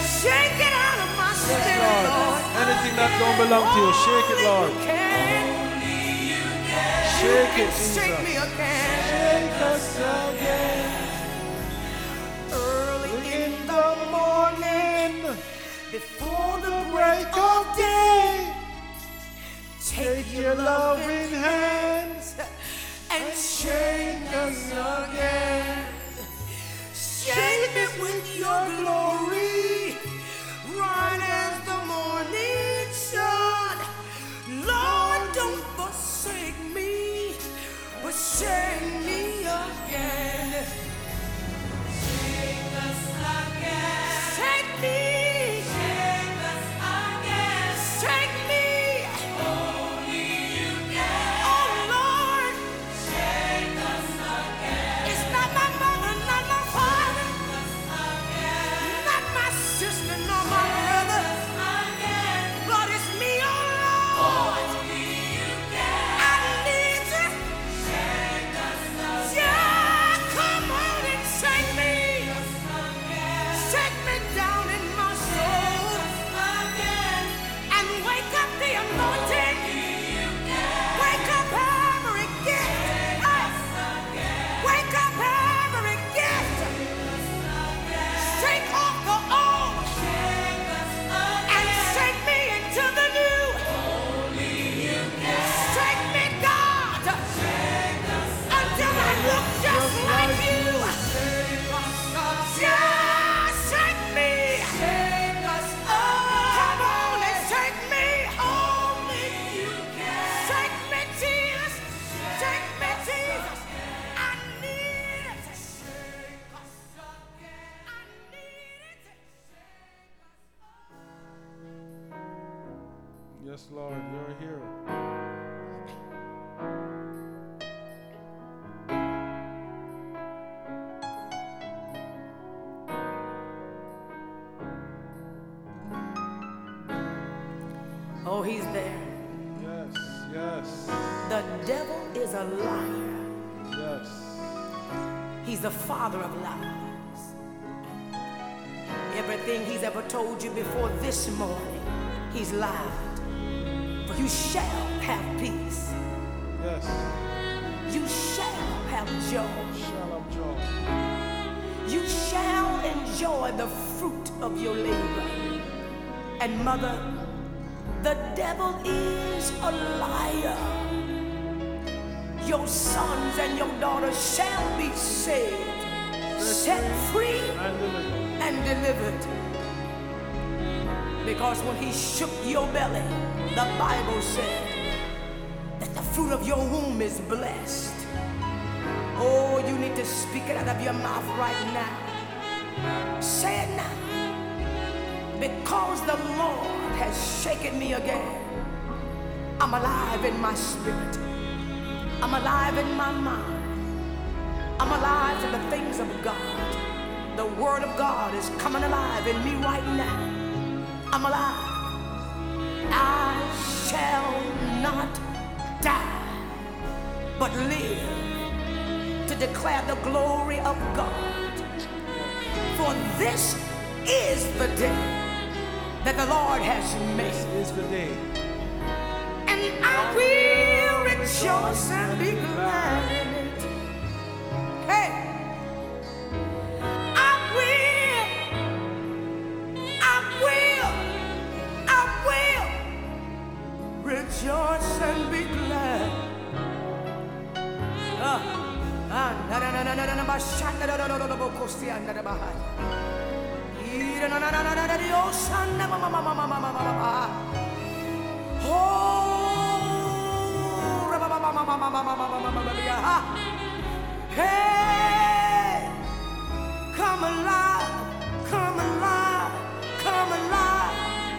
Shake it out of my spirit, Lord. Lord. Anything that don't belong to you, shake it, Lord. Only you can. Shake it, Jesus. Shake me again. Shake us again. Early in the morning, before the break of day, take your loving hands and shake us again. Shake it with your glory, bright as the morning sun. Lord, don't forsake me, but shake me again. Shake us again. Shake me. Lord, you're a hero. Oh, he's there. Yes, yes. The devil is a liar. Yes. He's the father of lies. Everything he's ever told you before this morning, he's lied. You shall have peace. Yes. You shall have joy. Shall have joy. You shall enjoy the fruit of your labor. And mother, The devil is a liar. Your sons and your daughters shall be saved, set free and delivered. Because when he shook your belly, the Bible said that the fruit of your womb is blessed. Oh, you need to speak it out of your mouth right now. Say it now. Because the Lord has shaken me again, I'm alive in my spirit. I'm alive in my mind. I'm alive to the things of God. The Word of God is coming alive in me right now. I'm alive. I shall not die, but live to declare the glory of God. For this is the day that the Lord has made. This is the day. And I will rejoice and be glad in it. Hey, I will rejoice and be glad. Hey, come alive, come alive, come alive,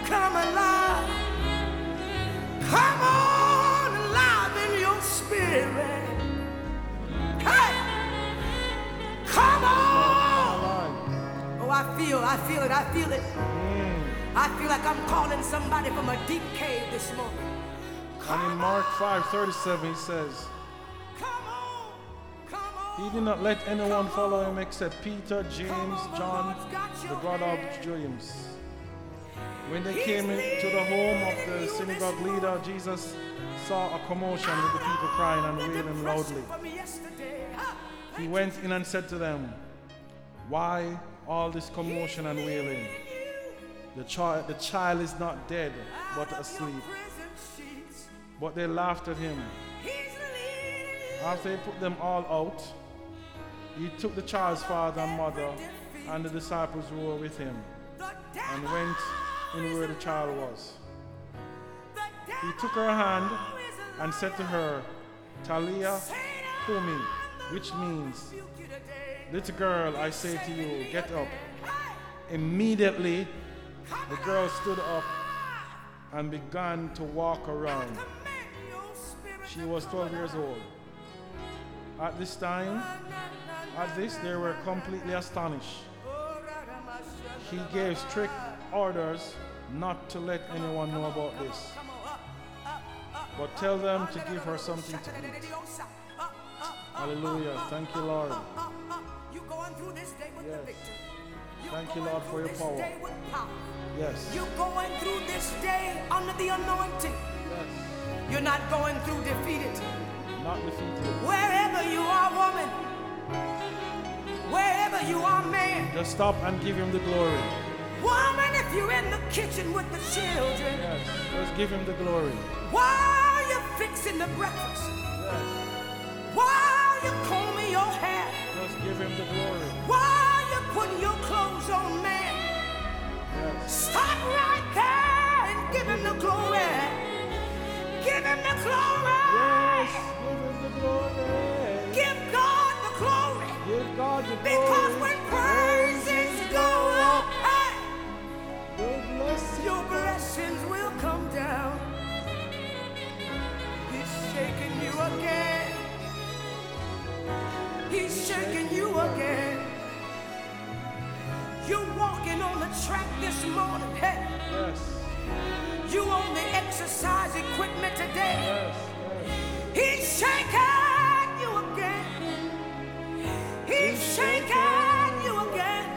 come alive. Come on alive in your spirit. Come on! Oh, I feel it. I feel like I'm calling somebody from a deep cave this morning. And in Mark 5:37 he says, come on, come on. He did not let anyone follow him except Peter, James, John, the brother of James. When they came into the home of the synagogue leader, Jesus saw a commotion with the people crying and wailing loudly. He went in and said to them, why all this commotion and wailing? The child is not dead, but asleep. But they laughed at him. After he put them all out, he took the child's father and mother and the disciples who were with him and went in where the child was. He took her hand and said to her, Talia Kumi, which means, little girl, I say to you, get up. Immediately, the girl stood up and began to walk around. She was 12 years old. At this, they were completely astonished. He gave strict orders not to let anyone know about this, but tell them to give her something to eat. Hallelujah. Thank you, Lord. You're going through this day with the victory. Thank you, Lord, for your power. Yes. You're going through this day under the anointing. Yes. You're not going through defeated. Not defeated. Wherever you are, woman. Wherever you are, man. Just stop and give him the glory. Woman, if you're in the kitchen with the children. Yes. Just give him the glory. While you're fixing the breakfast. Yes. While you're combing your hair, just give him the glory. While you're putting your clothes on, man, yes. Stop right there and give him the glory. Give him the glory. Yes, give him the glory. Give God the glory. Give God the glory. Because when praises go up, hey, your blessings will come down. He's shaking you again. He's shaking you again. You're walking on the track this morning. Hey. Yes. You on the exercise equipment today. Yes. Yes. He's shaking you again. He's shaking you again.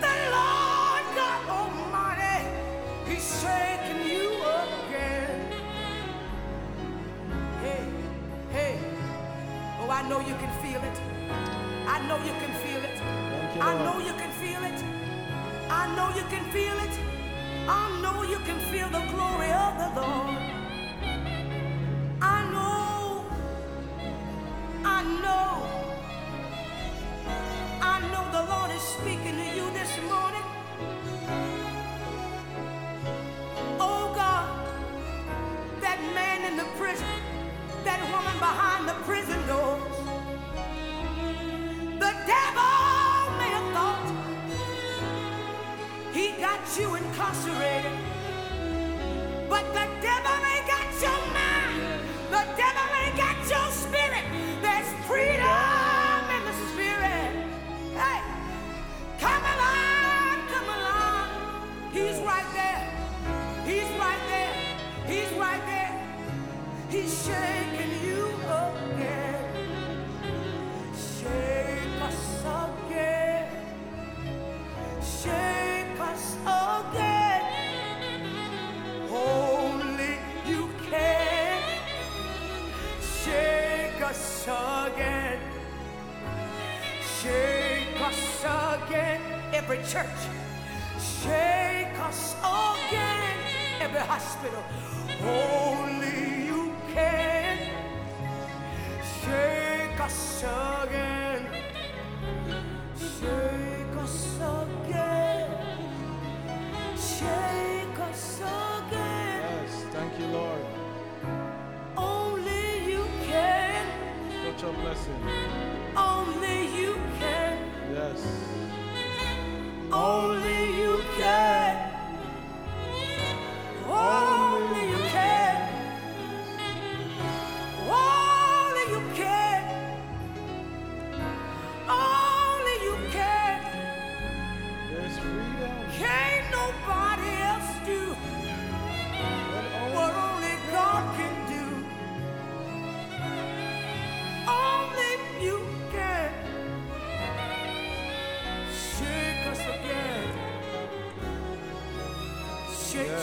The Lord God Almighty, He's shaking you again. Hey, hey. Oh, I know you can feel it. I know you can feel it. I know you can feel it. I know you can feel it. I know you can feel the glory of the Lord. I know the Lord is speaking to you this morning. Oh God, that man in the prison, that woman behind the prison doors, the devil may have thought he got you incarcerated, but the devil ain't got your mind, the devil ain't got your spirit. There's freedom in the spirit. Hey, come along, come along. He's right there, he's right there, he's right there. He's shaking you again. Shake us again, shake us again. Only you can shake us again, shake us again. Every church, shake us again. Every hospital, only you can shake us again, shake us again, shake us again. Yes, thank you, Lord. Only you can. Put your blessing. Only you can. Yes. Only you can. Only you can. Only you can. Only you can. There's freedom. Can't nobody else do what only God can do. Only you can. Shake us again. Shake, yes.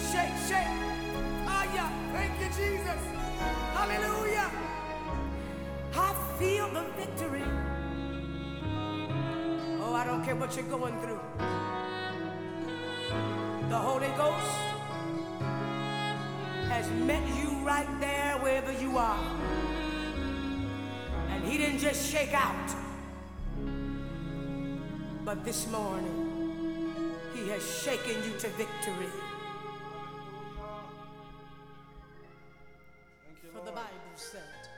Shake, shake. Oh yeah, thank you, Jesus. Hallelujah. I feel the victory. Oh, I don't care what you're going through. The Holy Ghost has met you right there wherever you are. And he didn't just shake out. But this morning, he has shaken you to victory. Thank you, for Lord. The Bible said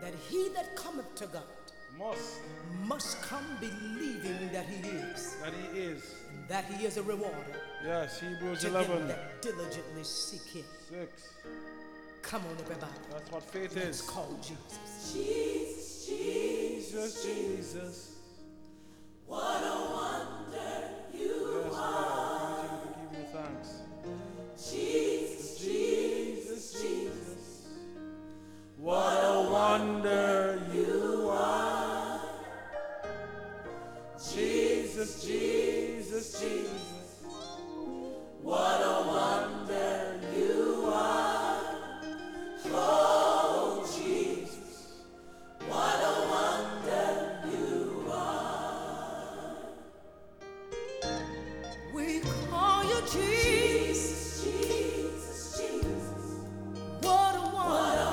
that he that cometh to God must come believing that he is. That he is. And that he is a rewarder. Yes, Hebrews to 11. Him that diligently seek him. 6. Come on, everybody. That's what faith is. It's called Jesus. Jesus, Jesus, Jesus. What a wonder you are. Yes, Lord. I want you to give me thanks. Jesus. wonder you are. Jesus, Jesus, Jesus, what a wonder you are. Oh, Jesus, what a wonder you are. We call you Jesus, Jesus, Jesus, what a wonder.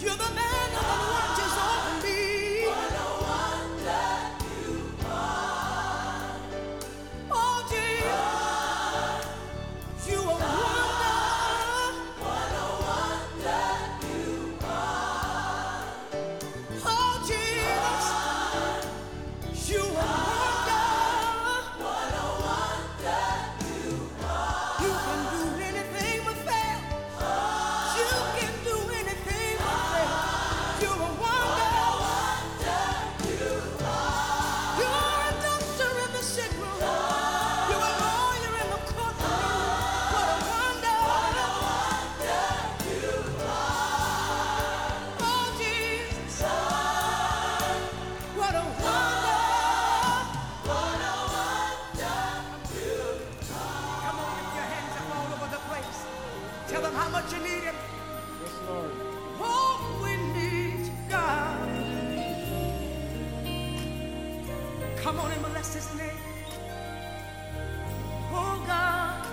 You're the man of the watches over me. Come on and bless his name. Oh God,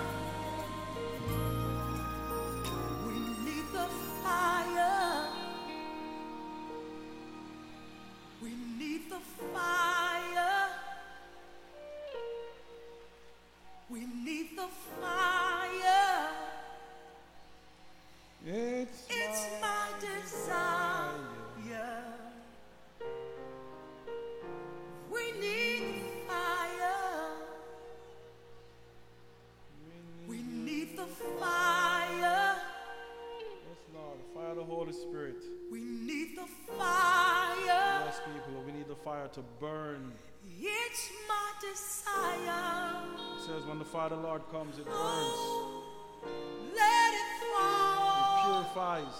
we need the fire. We need the fire. We need the fire. It's my desire. We need the fire. We need the fire. Yes, Lord, the fire of the Holy Spirit. We need the fire. Yes, people, we need the fire to burn. It's my desire. It says when the fire of the Lord comes, it burns. Oh, let it fall. It purifies.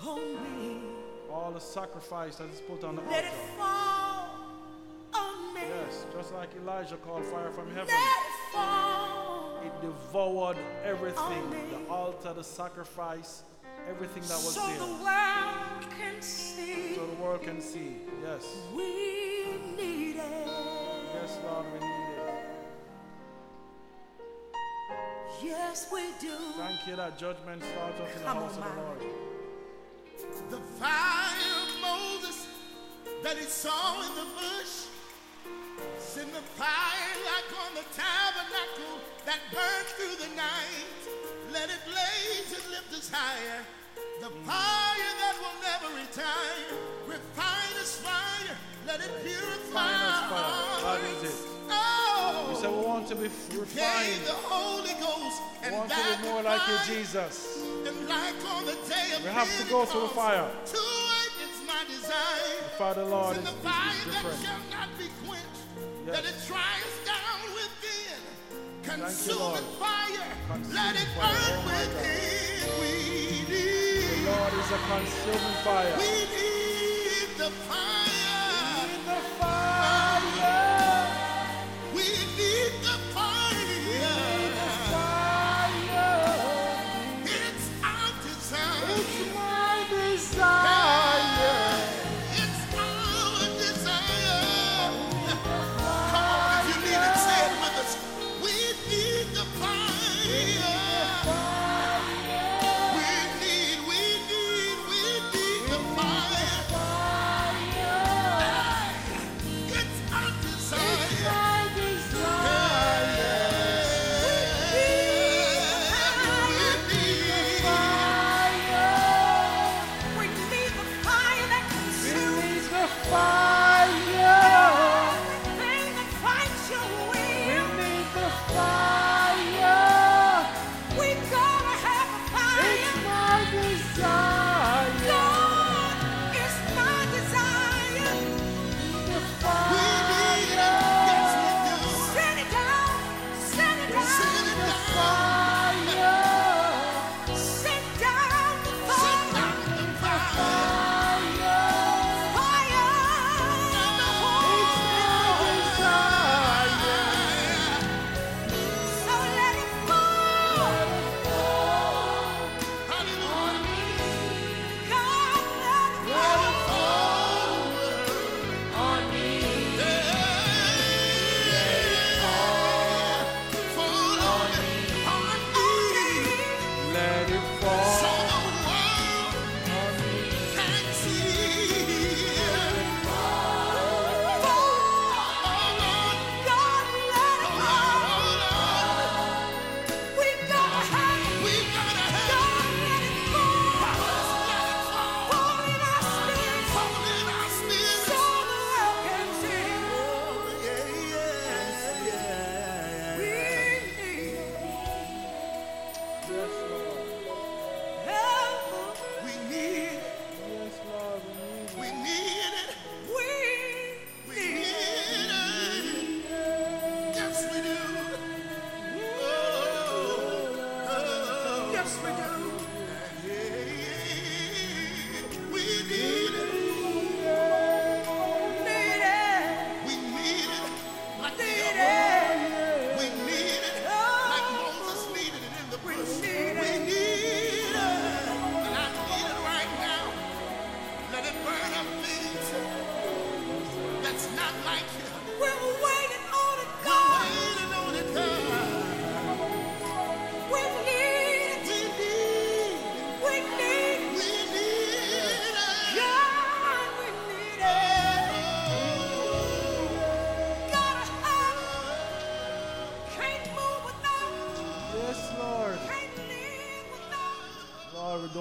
On me. All the sacrifice that is put on the altar. Let it fall on me. Yes, just like Elijah called fire from heaven. Let it fall. It devoured everything. The altar, the sacrifice, everything that was there. So the world can see. So the world can see, yes. We need it. Yes, Lord, we need it. Yes, we do. Thank you that judgment starts off in the house of the Lord. The fire of Moses that he saw in the bush, send the fire like on the tabernacle that burned through the night. Let it blaze and lift us higher. The fire that will never retire. Refine us fire. Let it purify our hearts. Oh, we said we want to be refined. You the Holy Ghost and we want to be more like you, Jesus. And like on the day of we have to go through the fire. To it is my desire. The fire of the Lord is different. The fire that shall not be quenched. Yes. That it dries down within. Consuming fire. Let it burn within. We need. The Lord is a consuming fire. We need the fire. We need the fire. We need the fire. We need the fire. It's our desire. It's my desire. It's our desire. Come on, if you need it, say it with us. We need the fire. We need the fire.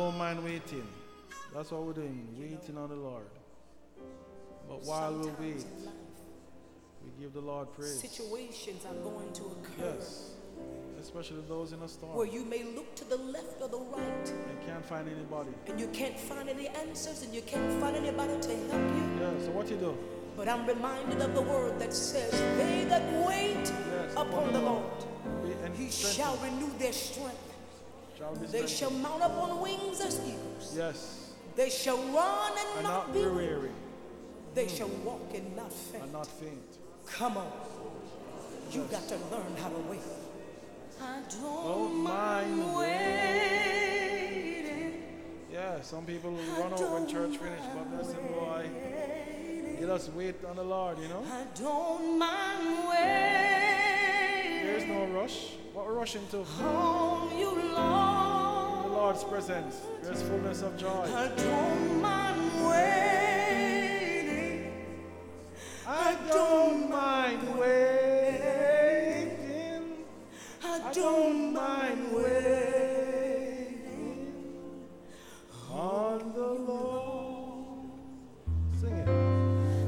don't mind waiting. That's what we're doing, waiting on the Lord. But while we wait, we give the Lord praise. Situations are going to occur. Yes. Especially those in a storm. Where you may look to the left or the right. And can't find anybody. And you can't find any answers, and you can't find anybody to help you. Yeah, so what you do? But I'm reminded of the word that says, they that wait upon the Lord, and he shall renew their strength. They shall mount up on wings as eagles. Yes. They shall run and not be weary. They shall walk and not faint. And not faint. Come on. You got to learn how to wait. I don't mind waiting. Yeah, some people run out when church finished, but that's the boy. Let us wait on the Lord, you know. I don't mind waiting. There's no rush. What we're rushing to? Home, you Lord. The Lord's presence. There's fullness of joy. I don't mind waiting. I don't mind waiting on the Lord. Sing it.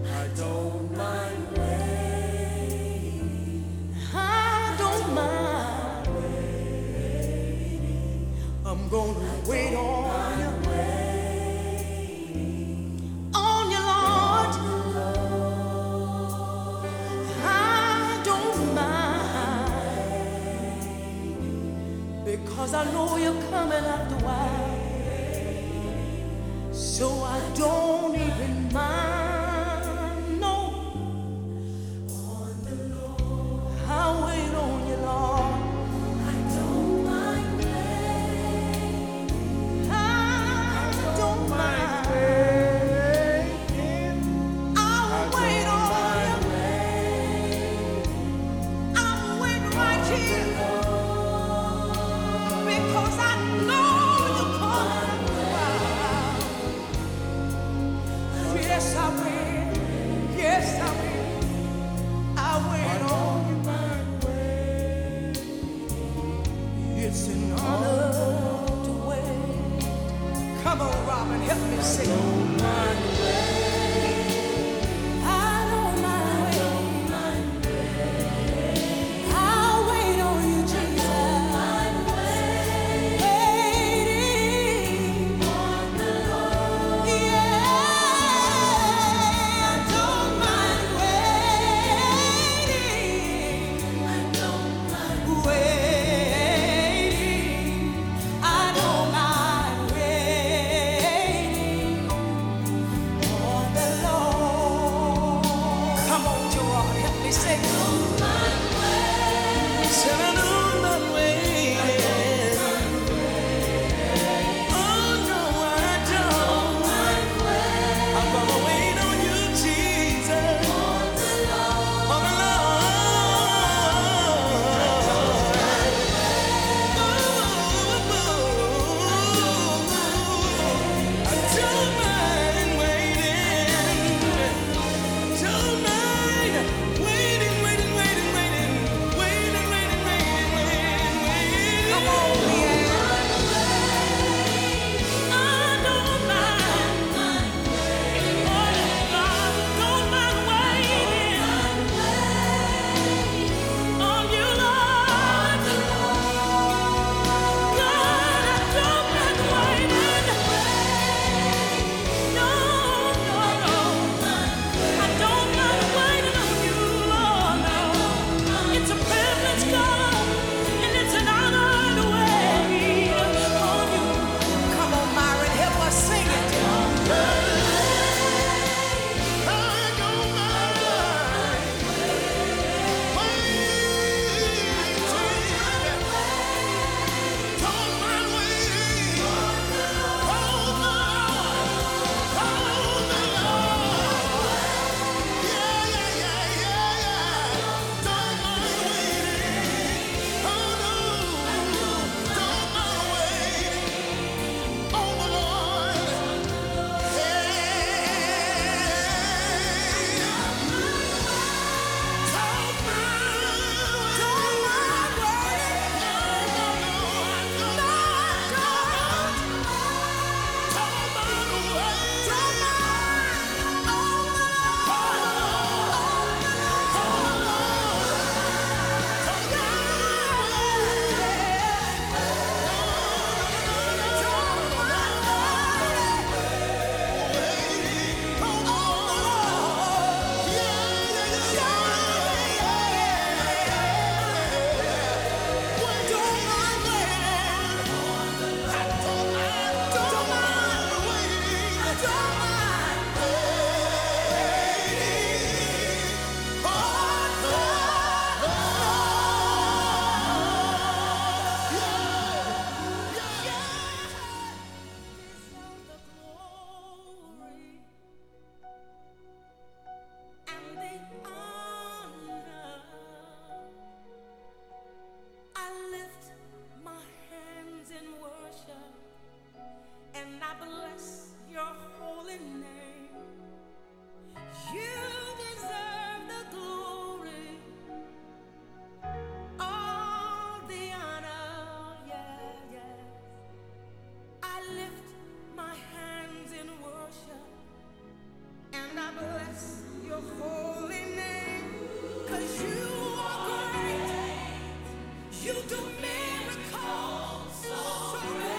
I don't mind waiting. I don't mind waiting. I'm gonna wait on you. Because I know you're coming out the way. So I don't even mind. No. On the Lord. I wait on you, Lord. I don't mind waiting. I don't mind waiting. I'll wait on you. I'll wait right here. Come on, Robin, help me sing. I don't mind waiting. I don't mind waiting. I'll wait on you, Jesus. I don't mind waiting. On the Lord. Yeah, I don't mind waiting. I don't mind waiting. I bless your holy name. You deserve the glory, all the honor, yeah. I lift my hands in worship, and I bless your holy name, 'cause you are great, you do miracles so great.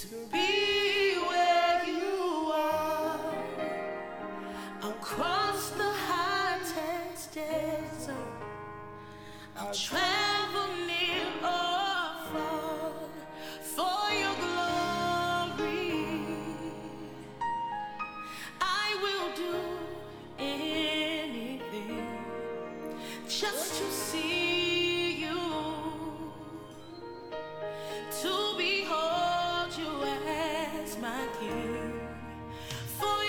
To behold you as my King. For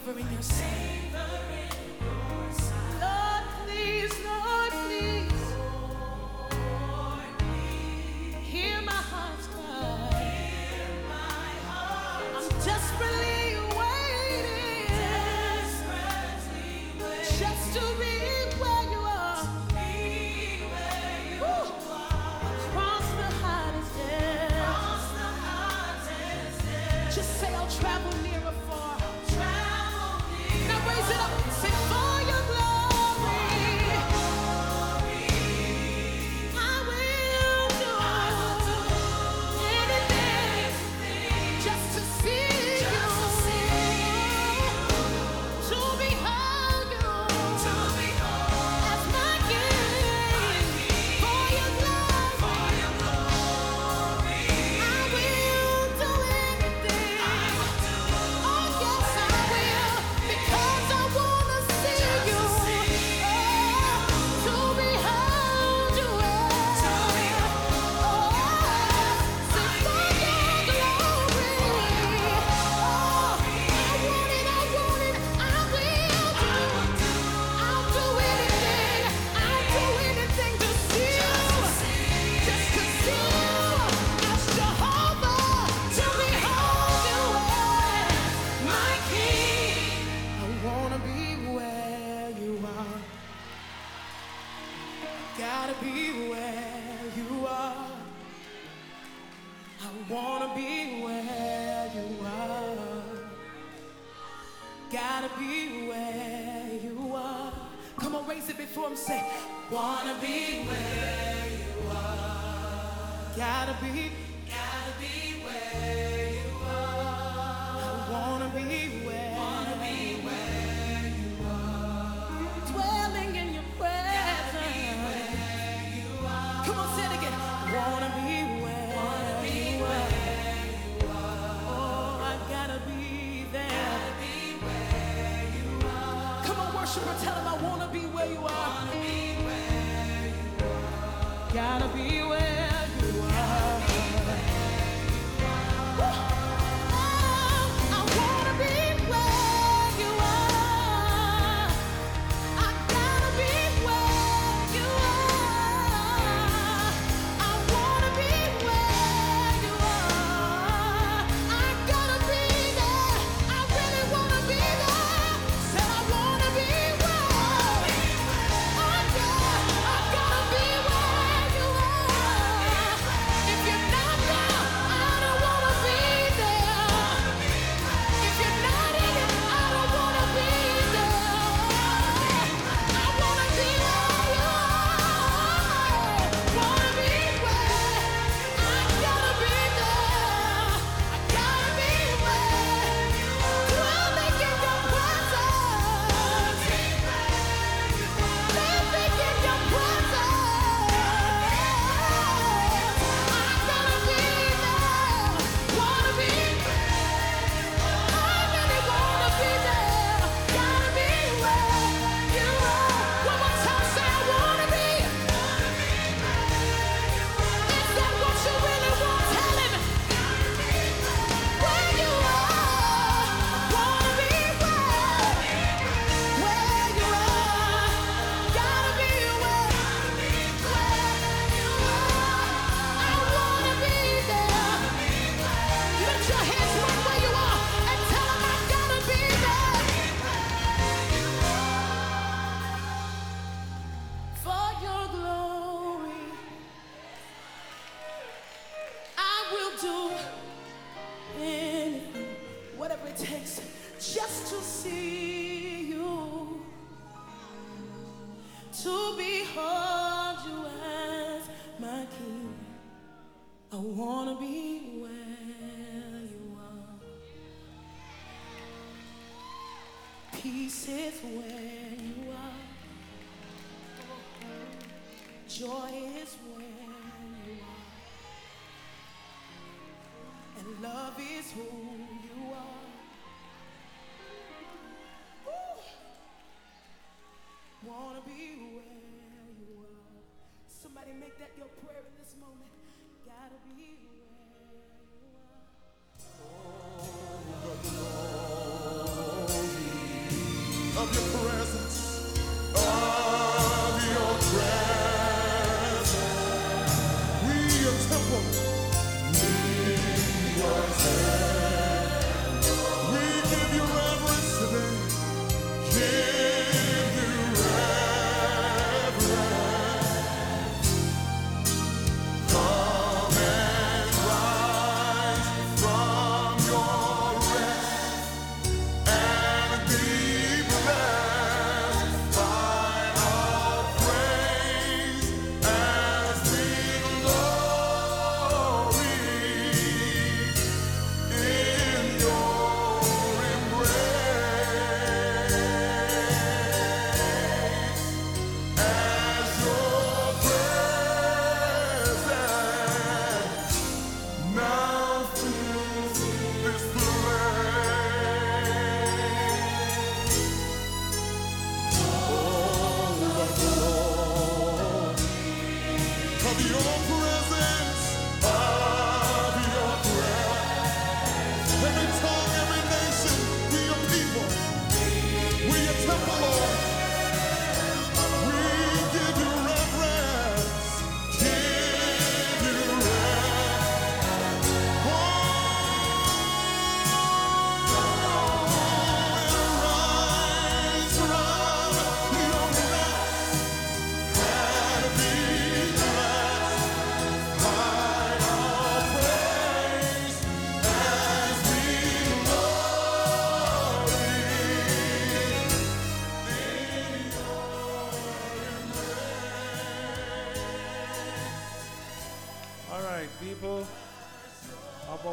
favor in your sight. Lord, please, Lord, please. Lord, please. Hear my heart's cry. Hear my heart's cry. I'm desperately waiting. Desperately waiting. Just to be where you are. To be where you are. Across the hottest day. Across the hottest day. Just say I'll travel near or far. Raise it up and sing for your glory. I will do anything just to see you, to behold you as my king, for your glory. I will do anything. Oh yes, because I wanna see you, to behold you. Sing for your glory. I want it. I will do. I'll do anything to see you, just to see you as Jehovah, to behold you as my king. I wanna be where you are. Gotta be where you are. I wanna be where you are. Gotta be where you are. Come on, raise it before him. Say, wanna be where you are. Gotta be where you are. I wanna be where you are. Dwelling in your presence. Come on, say it again. Wanna be where you are. Oh, I gotta be there. Come on, worshiper, tell him I wanna be where you are. Gotta be where you are. Oh, I wanna be where you are. I gotta be where you are. I wanna be where you are. I gotta be there. I really wanna be there. Said I wanna be where. Oh yeah, I gotta be where you are. If you're not there, I don't wanna be there. If you're not in it, I don't wanna be there. I wanna be where you are. Wanna be where. I gotta be there. I gotta be where. Dwelling in your presence. Living in your presence. I gotta be there. Wanna be I really wanna be there. Gotta be where you are. One more time, say I wanna be. Is that what you really want? Tell him. Where you are. Wanna be where you are. Gotta be where you are. I wanna be there. Let your hands right where you are and tell them I gotta be there. For your glory, I will do anything, whatever it takes, just to see you, to behold you as my king. I wanna be where you are. Peace is where you are. Joy is where you are. And love is who you are. Woo! Wanna be where you are. Somebody make that your prayer in this moment. Gotta be where you are. Oh, the glory.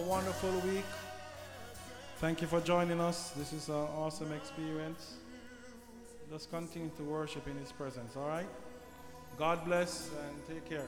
Wonderful week. Thank you for joining us. This is an awesome experience. Let's continue to worship in His presence, all right? God bless and take care.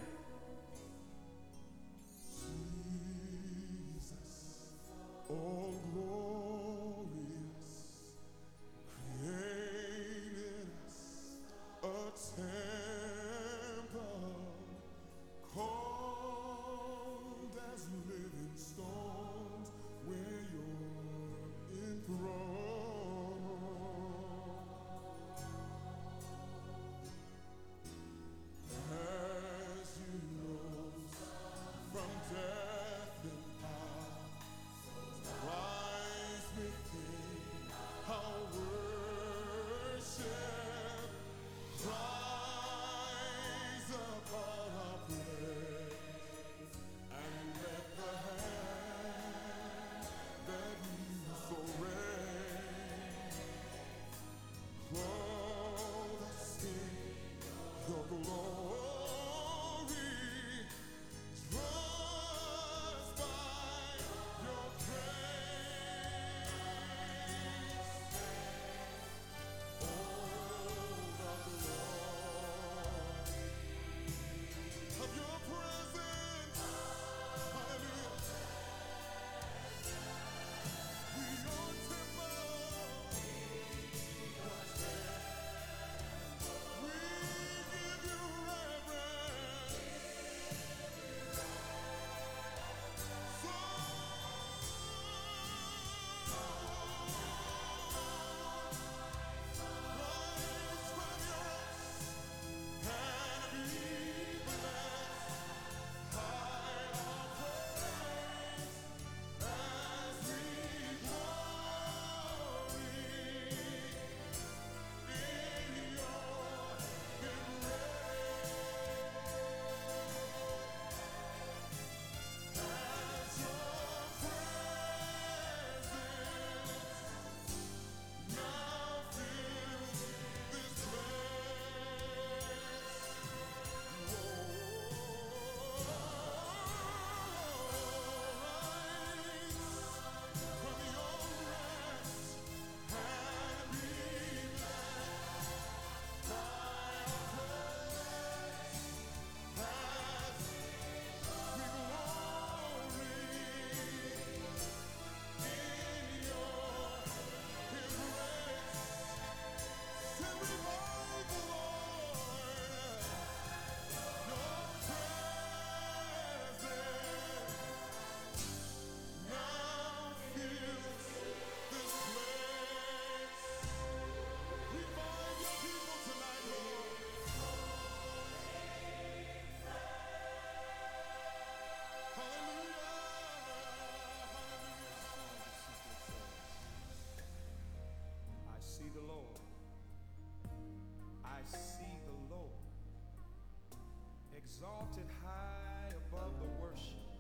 Exalted high above the worship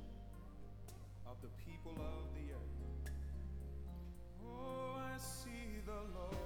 of the people of the earth. Oh, I see the Lord.